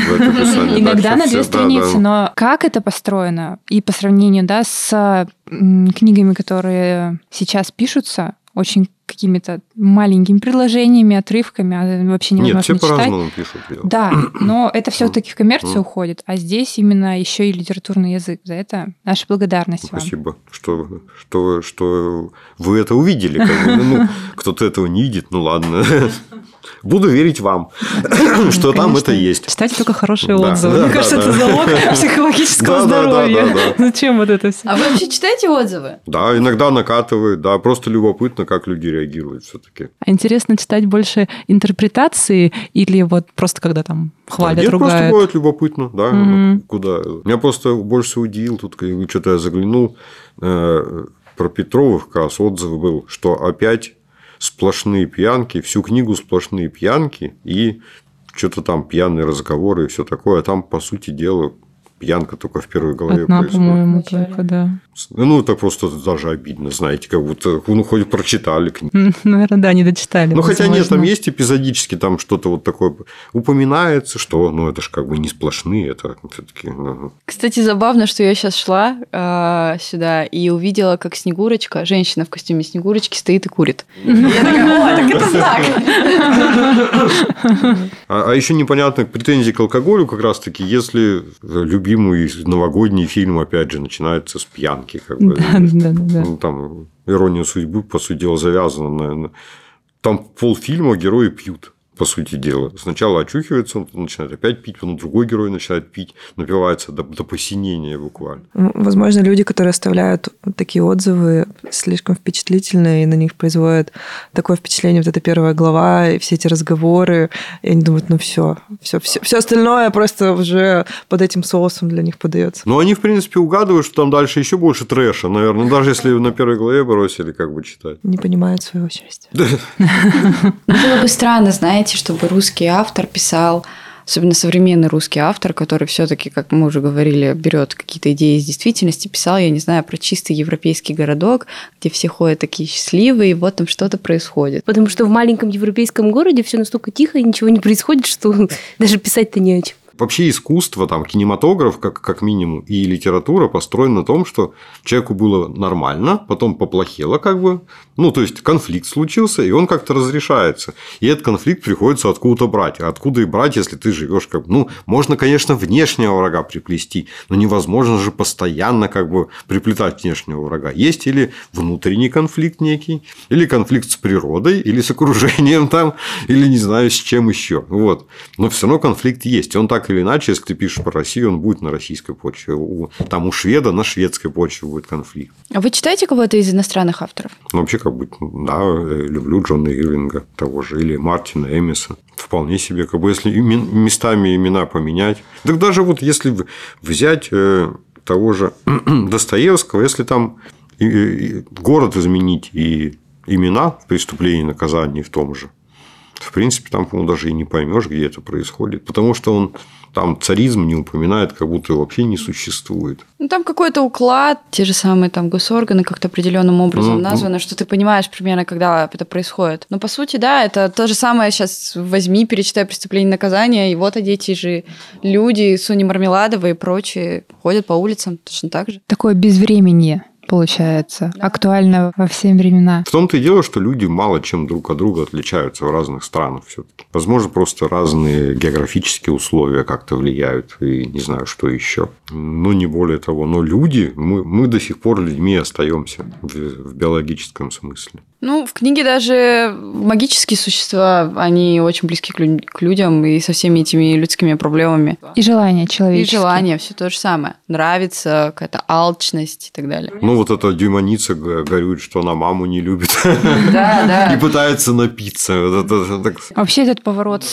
Иногда на две страницы, но как это построено, и по сравнению с книгами, которые сейчас пишутся, очень какими-то маленькими предложениями, отрывками, а вообще невозможно читать. Нет, все по-разному пишут. Да, но это все-таки в коммерцию уходит, а здесь именно еще и литературный язык. За это наша благодарность. Спасибо, вам. Спасибо, что вы это увидели. Ну, кто-то этого не видит, ну ладно. Буду верить вам, что там это есть. Читайте только хорошие отзывы. Мне кажется, это залог психологического здоровья. Зачем вот это все? А вы вообще читаете отзывы? Да, иногда накатывают. Да, просто любопытно, как люди реагируют все-таки. А интересно читать больше интерпретации или вот просто когда там хвалят, ругают? Просто бывает любопытно, да, куда. Меня просто больше удивил тут, что-то я заглянул, про Петровых как раз отзыв был, что опять сплошные пьянки, всю книгу сплошные пьянки и что-то там пьяные разговоры и все такое. А там, по сути дела, пьянка только в первой голове происходит. По-моему, только, да. Ну, это просто даже обидно, знаете, как будто, ну, хоть прочитали книгу. Наверное, да, не дочитали. Ну, хотя нет, там есть эпизодически, там что-то вот такое упоминается, что, ну, это же как бы не сплошные, это все-таки. Кстати, забавно, что я сейчас шла сюда и увидела, как Снегурочка, женщина в костюме Снегурочки стоит и курит. Я такая, о, так это знак. А еще непонятно претензии к алкоголю как раз-таки, если любить новогодний фильм, опять же, начинается с пьянки. Как бы. Да. Ну, там «Ирония судьбы», по сути дела, завязана, наверное. Там полфильма герои пьют, по сути дела. Сначала очухивается, он начинает опять пить, потом другой герой начинает пить, напивается до посинения буквально. Возможно, люди, которые оставляют такие отзывы, слишком впечатлительные, и на них производят такое впечатление, вот эта первая глава, и все эти разговоры, и они думают, ну все остальное просто уже под этим соусом для них подается. Но они, в принципе, угадывают, что там дальше еще больше трэша, наверное, даже если на первой главе бросили, как бы читать. Не понимают своего счастья. Было бы странно, знаете, чтобы русский автор писал, особенно современный русский автор, который все-таки, как мы уже говорили, берет какие-то идеи из действительности, писал, я не знаю, про чистый европейский городок, где все ходят такие счастливые, и вот там что-то происходит. Потому что в маленьком европейском городе все настолько тихо, и ничего не происходит, что даже писать-то не о чем. Вообще искусство, там, кинематограф, как минимум, и литература построена на том, что человеку было нормально, потом поплохело, как бы. Ну, то есть, конфликт случился, и он как-то разрешается. И этот конфликт приходится откуда-то брать. А откуда и брать, если ты живешь как бы. Ну, можно, конечно, внешнего врага приплести, но невозможно же постоянно как бы приплетать внешнего врага. Есть или внутренний конфликт некий, или конфликт с природой, или с окружением там, или не знаю, с чем еще. Вот. Но все равно конфликт есть. Он так или иначе, если ты пишешь про Россию, он будет на российской почве. Там у шведа на шведской почве будет конфликт. А вы читаете кого-то из иностранных авторов? Ну, вообще, как бы, да, люблю Джона Ирвинга того же, или Мартина Эмиса. Вполне себе, как бы, если местами имена поменять. Так даже вот если взять того же Достоевского, если там город изменить и имена в «Преступлении и наказании» в том же, в принципе, там, по-моему, даже и не поймешь, где это происходит. Потому что он там царизм не упоминает, как будто его вообще не существует. Ну, там какой-то уклад, те же самые там госорганы как-то определенным образом названы, что ты понимаешь примерно, когда это происходит. Но, по сути, да, это то же самое сейчас возьми, перечитай «Преступление и наказание», и вот эти же люди, Соня Мармеладова и прочие, ходят по улицам точно так же. Такое безвременье. Получается, да. Актуально во все времена. В том-то и дело, что люди мало чем друг от друга отличаются в разных странах все-таки. Возможно, просто разные географические условия как-то влияют, и не знаю, что еще. Но не более того. Но люди, мы до сих пор людьми остаемся в биологическом смысле. Ну, в книге даже магические существа, они очень близки к людям и со всеми этими людскими проблемами. И желания человеческие. И желания, все то же самое. Нравится какая-то алчность и так далее. Ну, вот эта дюйманица горюет, что она маму не любит. Да, да. И пытается напиться. Вообще этот поворот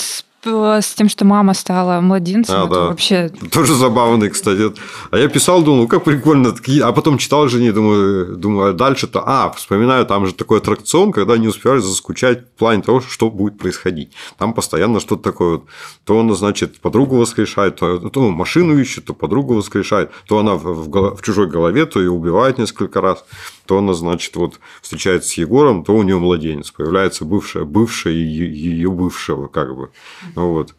с тем, что мама стала младенцем, это вообще... Тоже забавный, кстати. А я писал, думал, как прикольно. А потом читал жене, думаю, а дальше-то... А, вспоминаю, там же такой аттракцион, когда не успеваешь заскучать в плане того, что будет происходить. Там постоянно что-то такое. То она, значит, подругу воскрешает, то машину ищет, то подругу воскрешает, то она в чужой голове, то ее убивает несколько раз, то она, значит, вот встречается с Егором, то у нее младенец. Появляется бывшая ее бывшего, как бы. Вот,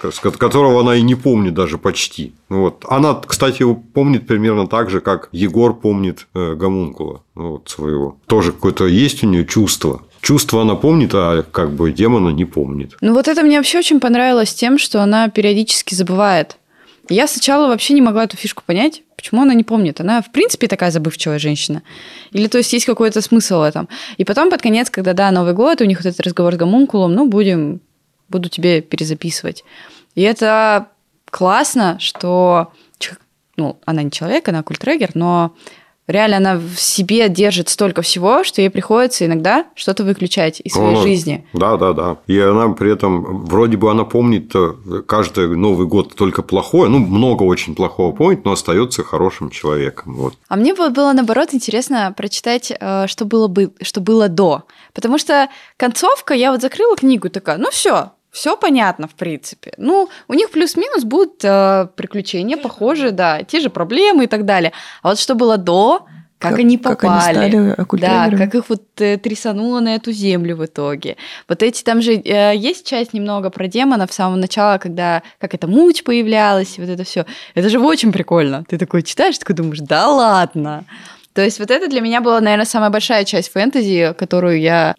которого она и не помнит даже почти. Вот. Она, кстати, его помнит примерно так же, как Егор помнит гомункула вот, своего. Тоже какое-то есть у нее чувство. Чувство она помнит, а как бы демона не помнит. Ну, вот это мне вообще очень понравилось тем, что она периодически забывает. Я сначала вообще не могла эту фишку понять. Почему она не помнит? Она, в принципе, такая забывчивая женщина. Или, то есть, есть какой-то смысл в этом. И потом, под конец, когда, да, Новый год, у них вот этот разговор с гомункулом, ну, буду тебе перезаписывать. И это классно, что... Ну, она не человек, она оккультрегер, но реально она в себе держит столько всего, что ей приходится иногда что-то выключать из своей жизни. Да. И она при этом... Вроде бы она помнит каждый Новый год только плохое. Ну, много очень плохого помнит, но остается хорошим человеком. Вот. А мне было, наоборот, интересно прочитать, что было до. Потому что концовка... Я вот закрыла книгу такая, ну, все. Все понятно, в принципе. Ну, у них плюс-минус будут приключения похожие, да, те же проблемы и так далее. А вот что было до, как они попали, как они стали оккультурами, как их вот трясануло на эту землю в итоге. Вот эти там же есть часть немного про демонов с самого начала, когда как эта муть появлялась, вот это все. Это же очень прикольно. Ты такой читаешь, такой думаешь, да ладно. То есть, вот это для меня была, наверное, самая большая часть фэнтези, которую я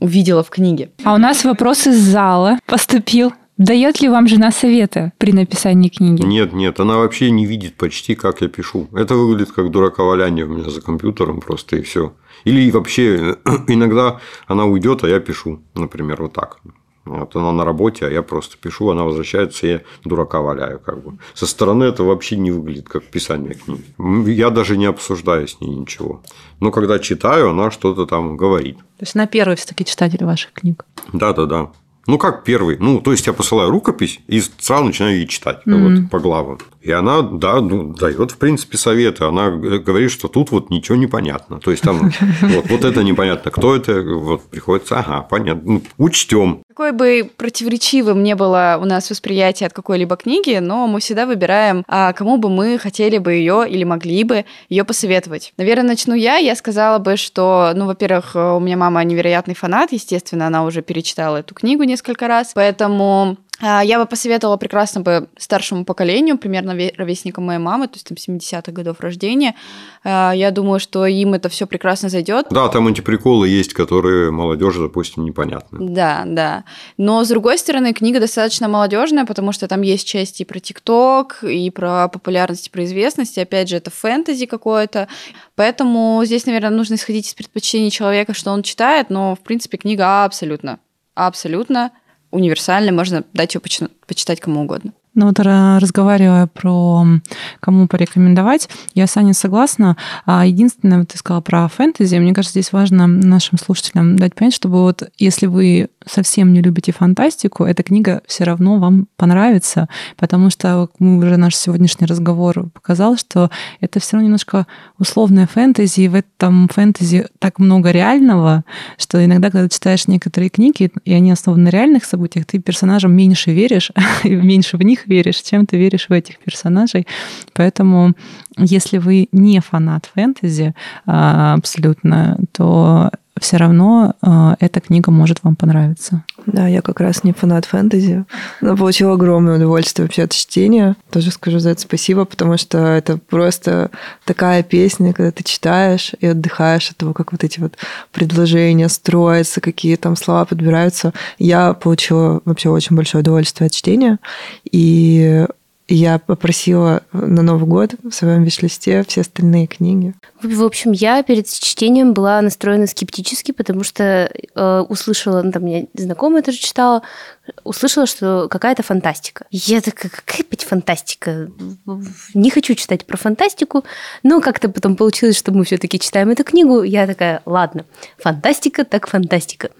увидела в книге. А у нас вопрос из зала поступил. Дает ли вам жена совета при написании книги? Нет, она вообще не видит почти, как я пишу. Это выглядит как дураковаляние у меня за компьютером просто, и все. Или вообще иногда она уйдет, а я пишу, например, вот так. Вот она на работе, а я просто пишу, она возвращается, я дурака валяю, как бы. Со стороны это вообще не выглядит как писание книги. Я даже не обсуждаю с ней ничего. Но когда читаю, она что-то там говорит. То есть она первый все-таки читатель ваших книг. Да. Ну, как первый. Ну, то есть я посылаю рукопись и сразу начинаю ей читать вот, по главам. И она, дает, в принципе, советы. Она говорит, что тут вот ничего не понятно. То есть там вот это непонятно, кто это, вот приходится, понятно, учтем. Какое бы противоречивым не было у нас восприятие от какой-либо книги, но мы всегда выбираем, кому бы мы хотели бы ее или могли бы ее посоветовать. Наверное, начну я. Я сказала бы, что, ну, во-первых, у меня мама невероятный фанат, естественно, она уже перечитала эту книгу несколько раз, поэтому... Я бы посоветовала прекрасно бы старшему поколению, примерно ровесникам моей мамы, то есть там 70-х годов рождения. Я думаю, что им это все прекрасно зайдет. Да, там эти приколы есть, которые молодежи, допустим, непонятны. Да. Но, с другой стороны, книга достаточно молодежная, потому что там есть части и про ТикТок, и про популярность, и про известность. И, опять же, это фэнтези какое-то. Поэтому здесь, наверное, нужно исходить из предпочтений человека, что он читает, но, в принципе, книга абсолютно универсальный, можно дать ее почитать кому угодно. Ну вот, разговаривая про кому порекомендовать, я с Аней согласна. Единственное, вот ты сказала про фэнтези, мне кажется, здесь важно нашим слушателям дать понять, чтобы вот если вы совсем не любите фантастику, эта книга все равно вам понравится, потому что уже наш сегодняшний разговор показал, что это все равно немножко условное фэнтези, и в этом фэнтези так много реального, что иногда, когда ты читаешь некоторые книги, и они основаны на реальных событиях, ты персонажам меньше веришь, и меньше в них веришь, чем ты веришь в этих персонажей. Поэтому, если вы не фанат фэнтези абсолютно, то все равно эта книга может вам понравиться. Да, я как раз не фанат фэнтези, но получила огромное удовольствие вообще от чтения. Тоже скажу за это спасибо, потому что это просто такая песня, когда ты читаешь и отдыхаешь от того, как вот эти вот предложения строятся, какие там слова подбираются. Я получила вообще очень большое удовольствие от чтения, и я попросила на Новый год в своем виш-листе все остальные книги. В общем, я перед чтением была настроена скептически, потому что услышала, ну там меня знакомая тоже читала, услышала, что какая-то фантастика. Я такая, какая опять фантастика? Не хочу читать про фантастику, но как-то потом получилось, что мы все-таки читаем эту книгу. Я такая, ладно, фантастика так фантастика.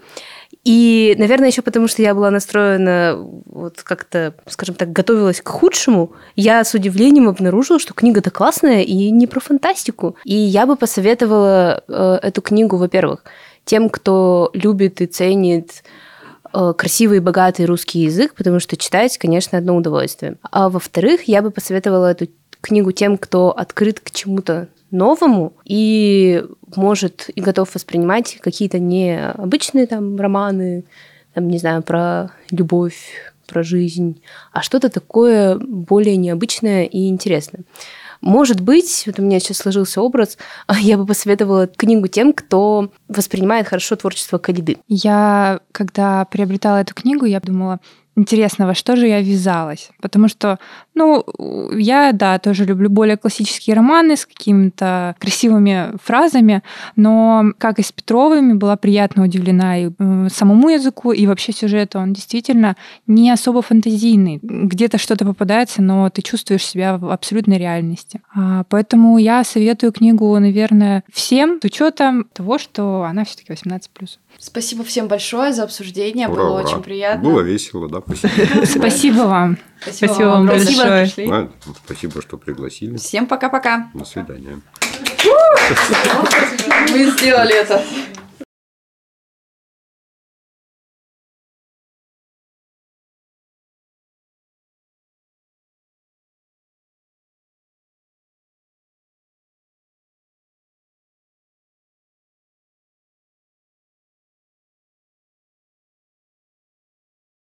И, наверное, еще потому, что я была настроена вот как-то, скажем так, готовилась к худшему, я с удивлением обнаружила, что книга-то классная и не про фантастику. И я бы посоветовала эту книгу, во-первых, тем, кто любит и ценит красивый и богатый русский язык, потому что читать, конечно, одно удовольствие. А во-вторых, я бы посоветовала эту книгу тем, кто открыт к чему-то новому и может и готов воспринимать какие-то необычные там романы, там, не знаю, про любовь, про жизнь, а что-то такое более необычное и интересное. Может быть, вот у меня сейчас сложился образ, я бы посоветовала книгу тем, кто воспринимает хорошо творчество Калиды. Я, когда приобретала эту книгу, я думала, интересно, во что же я ввязалась? Потому что, ну, я, да, тоже люблю более классические романы с какими-то красивыми фразами, но, как и с Петровыми, была приятно удивлена и самому языку, и вообще сюжету. Он действительно не особо фантазийный. Где-то что-то попадается, но ты чувствуешь себя в абсолютной реальности. Поэтому я советую книгу, наверное, всем, с учетом того, что она все-таки 18+. Спасибо всем большое за обсуждение. Ура, было очень приятно. Было весело, да? Спасибо вам. Спасибо вам большое. Спасибо, что пригласили. Всем пока-пока. До свидания. Мы сделали это.